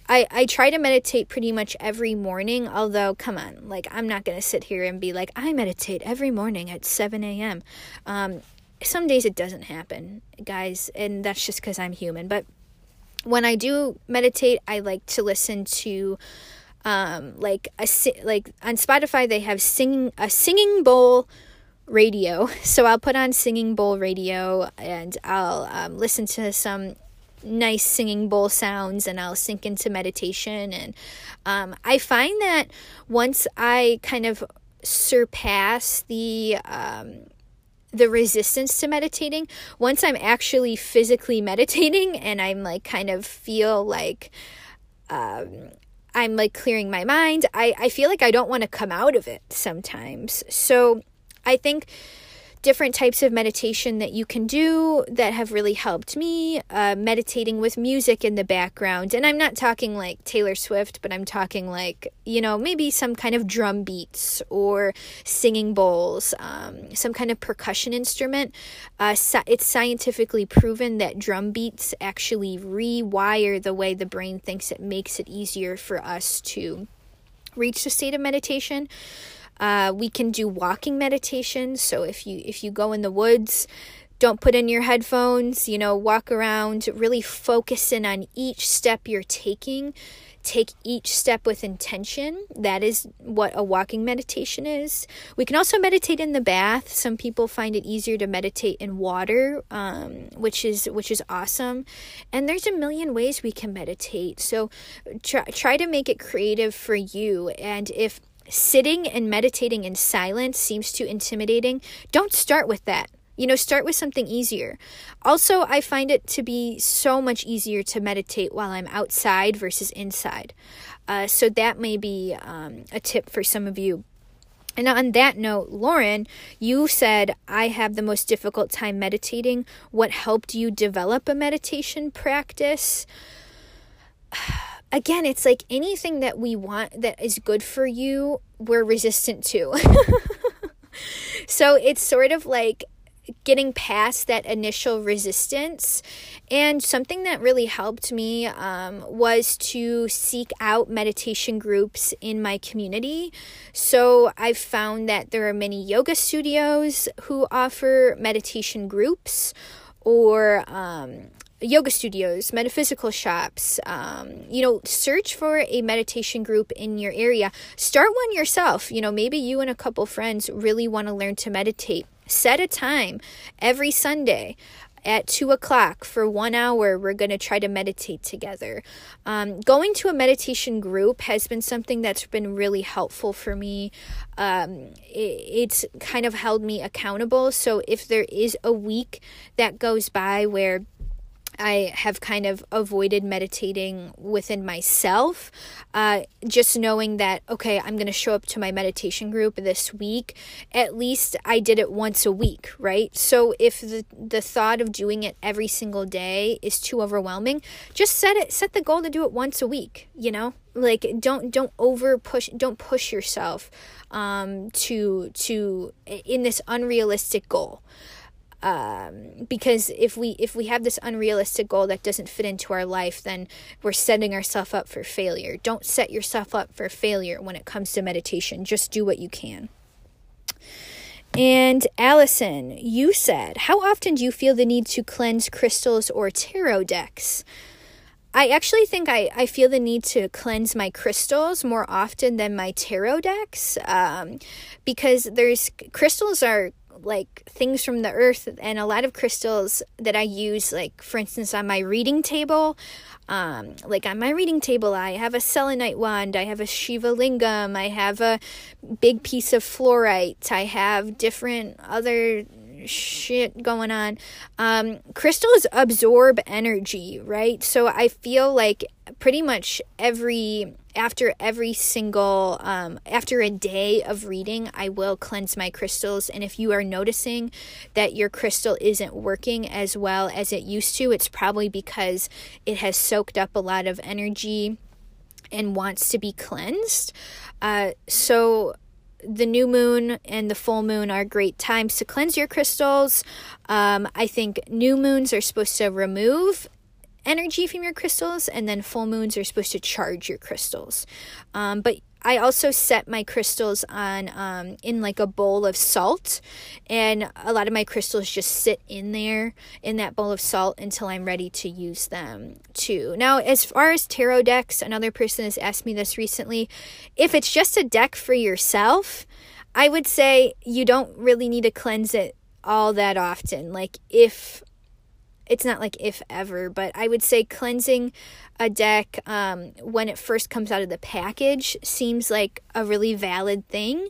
I try to meditate pretty much every morning, although, come on, like, I'm not going to sit here and be like, I meditate every morning at 7 a.m. Some days it doesn't happen, guys, and that's just because I'm human, but when I do meditate, I like to listen to like on Spotify they have singing bowl radio, so I'll put on singing bowl radio and I'll listen to some nice singing bowl sounds and I'll sink into meditation. And I find that once I kind of surpass the resistance to meditating, once I'm actually physically meditating and I'm like kind of feel like I'm like clearing my mind, I feel like I don't want to come out of it sometimes. So I think different types of meditation that you can do that have really helped me, meditating with music in the background. And I'm not talking like Taylor Swift, but I'm talking like, you know, maybe some kind of drum beats or singing bowls, some kind of percussion instrument. It's scientifically proven that drum beats actually rewire the way the brain thinks. It makes it easier for us to reach the state of meditation. We can do walking meditation. So if you go in the woods, don't put in your headphones, you know, walk around, really focus in on each step you're taking. Take each step with intention. That is what a walking meditation is. We can also meditate in the bath. Some people find it easier to meditate in water, which is awesome. And there's a million ways we can meditate. So try to make it creative for you. And if sitting and meditating in silence seems too intimidating, don't start with that. You know, start with something easier. Also, I find it to be so much easier to meditate while I'm outside versus inside. So that may be a tip for some of you. And on that note, Lauren, you said, I have the most difficult time meditating. What helped you develop a meditation practice? Again, it's like anything that we want that is good for you, we're resistant to. So it's sort of like getting past that initial resistance. And something that really helped me was to seek out meditation groups in my community. So I've found that there are many yoga studios who offer meditation groups, or yoga studios, metaphysical shops, you know, search for a meditation group in your area. Start one yourself. You know, maybe you and a couple friends really want to learn to meditate. Set a time every Sunday at 2:00 for 1 hour. We're going to try to meditate together. Going to a meditation group has been something that's been really helpful for me. It's kind of held me accountable. So if there is a week that goes by where I have kind of avoided meditating within myself, just knowing that, okay, I'm going to show up to my meditation group this week. At least I did it once a week, right? So if the thought of doing it every single day is too overwhelming, just set the goal to do it once a week, you know? Like don't push yourself to in this unrealistic goal. Because if we have this unrealistic goal that doesn't fit into our life, then we're setting ourselves up for failure. Don't set yourself up for failure when it comes to meditation. Just do what you can. And Allison, you said, how often do you feel the need to cleanse crystals or tarot decks? I actually think I feel the need to cleanse my crystals more often than my tarot decks, because crystals are like things from the earth, and a lot of crystals that I use, like for instance on my reading table, I have a selenite wand, I have a Shiva lingam, I have a big piece of fluorite, I have different other shit going on. Crystals absorb energy, right? So I feel like pretty much after a day of reading, I will cleanse my crystals. And if you are noticing that your crystal isn't working as well as it used to, it's probably because it has soaked up a lot of energy and wants to be cleansed. So the new moon and the full moon are great times to cleanse your crystals. I think new moons are supposed to remove energy from your crystals, and then full moons are supposed to charge your crystals. But I also set my crystals on in like a bowl of salt, and a lot of my crystals just sit in there in that bowl of salt until I'm ready to use them too. Now, as far as tarot decks, another person has asked me this recently, if it's just a deck for yourself, I would say you don't really need to cleanse it all that often. Like, if it's not like if ever, but I would say cleansing a deck when it first comes out of the package seems like a really valid thing.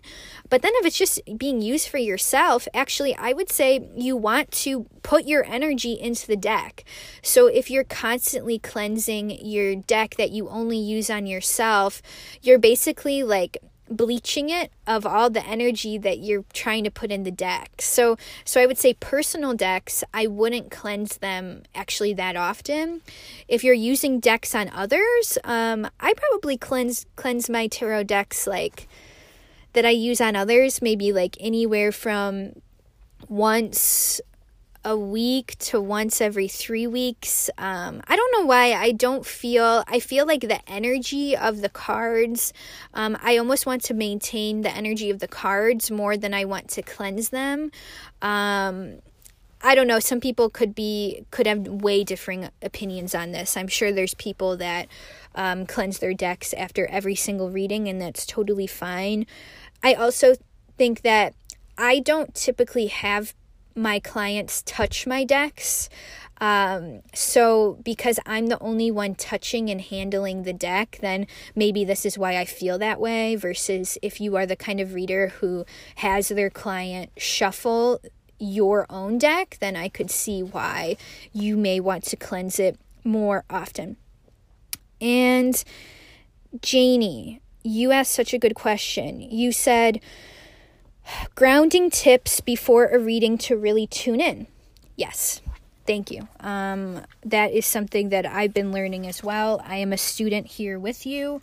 But then if it's just being used for yourself, actually, I would say you want to put your energy into the deck. So if you're constantly cleansing your deck that you only use on yourself, you're basically like bleaching it of all the energy that you're trying to put in the deck. So I would say personal decks, I wouldn't cleanse them actually that often. If you're using decks on others, I probably cleanse my tarot decks like that I use on others, maybe like anywhere from once a week to once every 3 weeks. I don't know why I feel like the energy of the cards, I almost want to maintain the energy of the cards more than I want to cleanse them. I don't know, some people could have way differing opinions on this. I'm sure there's people that cleanse their decks after every single reading, and that's totally fine. I also think that I don't typically have my clients touch my decks, so because I'm the only one touching and handling the deck, then maybe this is why I feel that way, versus if you are the kind of reader who has their client shuffle your own deck, then I could see why you may want to cleanse it more often. And Janie, you asked such a good question. You said, grounding tips before a reading to really tune in. Yes, thank you. That is something that I've been learning as well. I am a student here with you.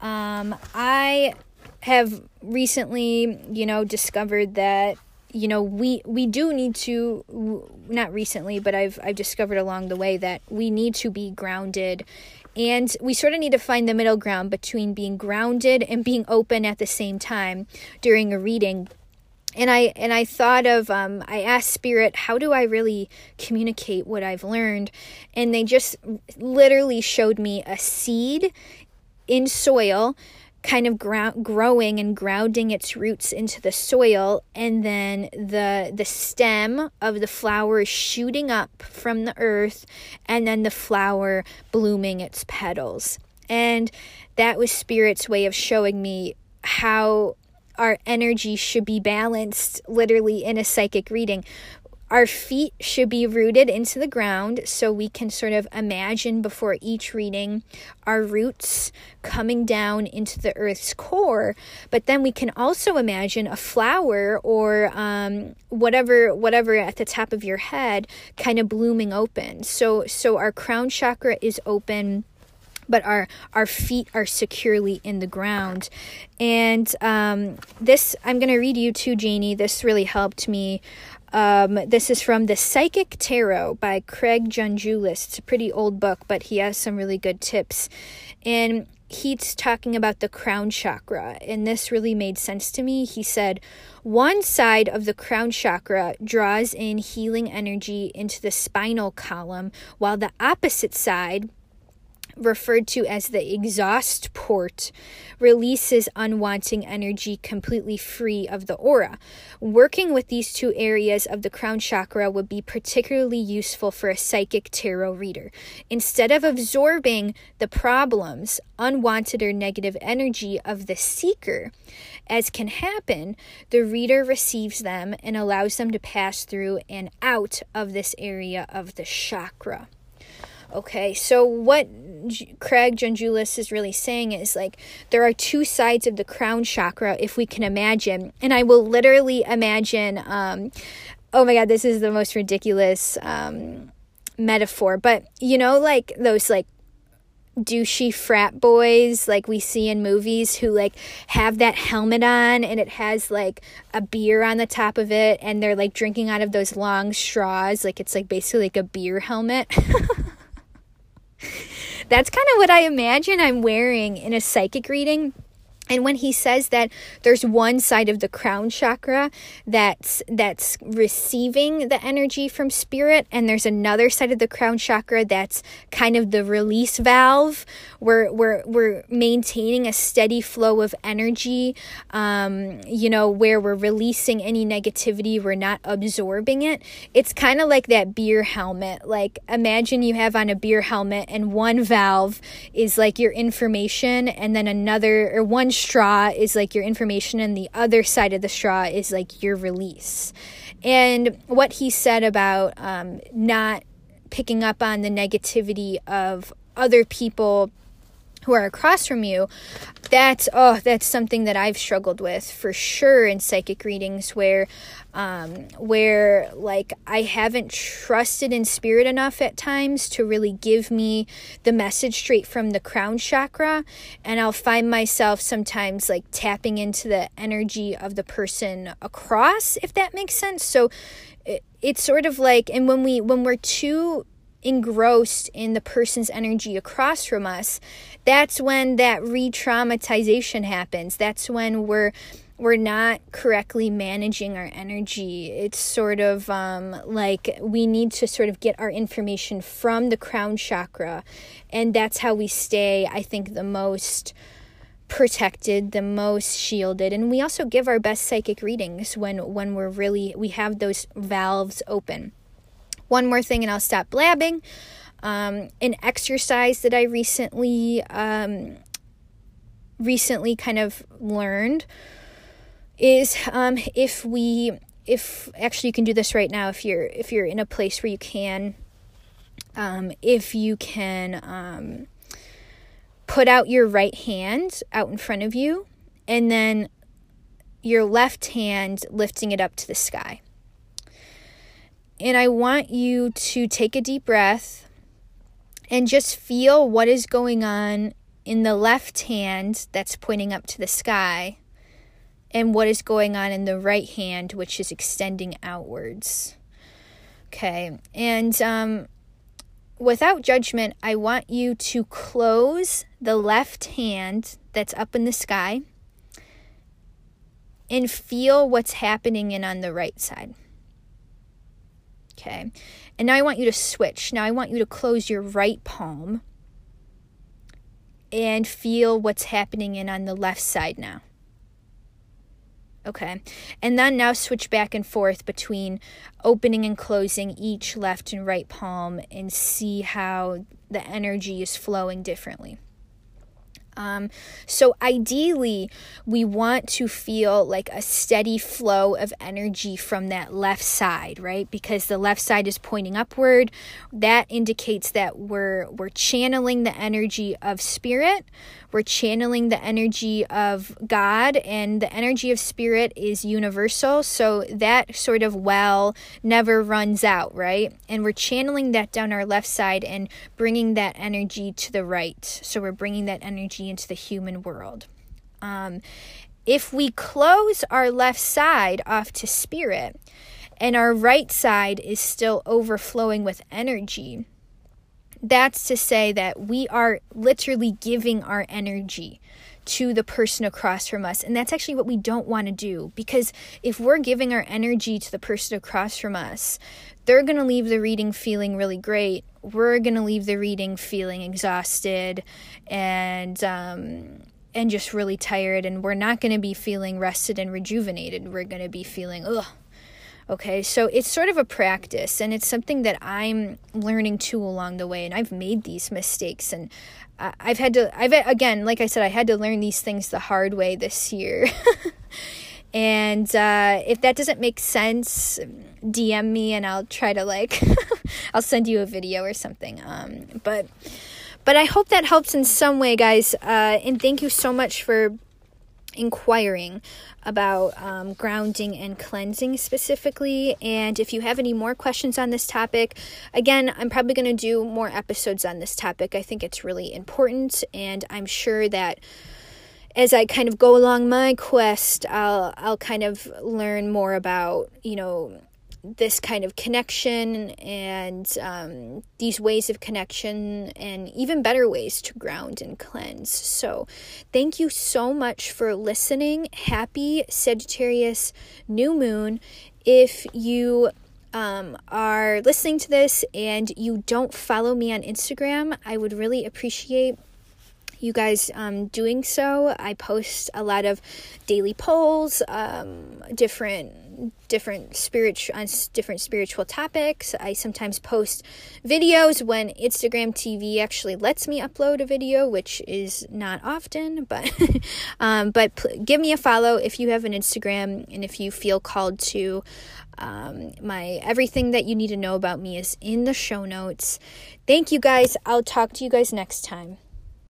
I have recently, discovered that, we do need to, not recently, but I've discovered along the way that we need to be grounded. And we sort of need to find the middle ground between being grounded and being open at the same time during a reading. And I thought of, I asked Spirit, how do I really communicate what I've learned? And they just literally showed me a seed in soil, kind of growing and grounding its roots into the soil, and then the stem of the flower shooting up from the earth, and then the flower blooming its petals. And that was Spirit's way of showing me how our energy should be balanced literally in a psychic reading. Our feet should be rooted into the ground, so we can sort of imagine before each reading our roots coming down into the earth's core. But then we can also imagine a flower or whatever at the top of your head kind of blooming open. So our crown chakra is open, but our feet are securely in the ground. And this, I'm going to read you too, Janie. This really helped me. This is from The Psychic Tarot by Craig Junjulis. It's a pretty old book, but he has some really good tips. And he's talking about the crown chakra, and this really made sense to me. He said, one side of the crown chakra draws in healing energy into the spinal column, while the opposite side, referred to as the exhaust port, releases unwanted energy completely free of the aura. Working with these two areas of the crown chakra would be particularly useful for a psychic tarot reader. Instead of absorbing the problems, unwanted or negative energy of the seeker, as can happen, the reader receives them and allows them to pass through and out of this area of the chakra. Okay, so what Craig Junjulis is really saying is, like, there are two sides of the crown chakra, if we can imagine. And I will literally imagine, oh my God, this is the most ridiculous metaphor. But, like those, like, douchey frat boys like we see in movies who like have that helmet on and it has like a beer on the top of it, and they're like drinking out of those long straws, like it's like basically like a beer helmet. That's kind of what I imagine I'm wearing in a psychic reading. And when he says that there's one side of the crown chakra that's receiving the energy from spirit, and there's another side of the crown chakra that's kind of the release valve, where we're maintaining a steady flow of energy, where we're releasing any negativity, we're not absorbing it. It's kind of like that beer helmet. Like, imagine you have on a beer helmet, and one valve is like your information, and then another, or one straw is like your information, and the other side of the straw is like your release. And what he said about not picking up on the negativity of other people who are across from you, that's something that I've struggled with for sure in psychic readings, where like I haven't trusted in spirit enough at times to really give me the message straight from the crown chakra, and I'll find myself sometimes like tapping into the energy of the person across, if that makes sense. So it's sort of like, and when we're too engrossed in the person's energy across from us, that's when that re-traumatization happens. That's when we're not correctly managing our energy. It's sort of like we need to sort of get our information from the crown chakra, and that's how we stay, I think, the most protected, the most shielded. And we also give our best psychic readings when we have those valves open. One more thing and I'll stop blabbing. An exercise that I recently kind of learned is if actually you can do this right now if you're in a place where you can, put out your right hand out in front of you and then your left hand lifting it up to the sky. And I want you to take a deep breath and just feel what is going on in the left hand that's pointing up to the sky and what is going on in the right hand, which is extending outwards. Okay, and without judgment, I want you to close the left hand that's up in the sky and feel what's happening on the right side. Okay, and now I want you to switch. Now I want you to close your right palm and feel what's happening on the left side now. Okay, and then now switch back and forth between opening and closing each left and right palm and see how the energy is flowing differently. So ideally, we want to feel like a steady flow of energy from that left side, right? Because the left side is pointing upward. That indicates that we're channeling the energy of spirit. We're channeling the energy of God, and the energy of spirit is universal. So that sort of well never runs out, right? And we're channeling that down our left side and bringing that energy to the right. So we're bringing that energy into the human world. If we close our left side off to spirit and our right side is still overflowing with energy, that's to say that we are literally giving our energy to the person across from us. And that's actually what we don't want to do, because if we're giving our energy to the person across from us, they're going to leave the reading feeling really great. We're going to leave the reading feeling exhausted and just really tired. And we're not going to be feeling rested and rejuvenated. We're going to be feeling, ugh. Okay, so it's sort of a practice, and it's something that I'm learning too along the way, and I've made these mistakes, and I had to learn these things the hard way this year. And if that doesn't make sense, DM me, and I'll try to I'll send you a video or something. But I hope that helps in some way, guys. And thank you so much for inquiring about grounding and cleansing specifically. And if you have any more questions on this topic, again, I'm probably going to do more episodes on this topic. I think it's really important, and I'm sure that as I kind of go along my quest, I'll kind of learn more about this kind of connection and these ways of connection, and even better ways to ground and cleanse. So thank you so much for listening. Happy Sagittarius new moon. If you are listening to this and you don't follow me on Instagram, I would really appreciate you guys doing so. I post a lot of daily polls, different spiritual topics. I sometimes post videos when Instagram TV actually lets me upload a video, which is not often, but give me a follow if you have an Instagram, and if you feel called to. My everything that you need to know about me is in the show notes. Thank you guys. I'll talk to you guys next time.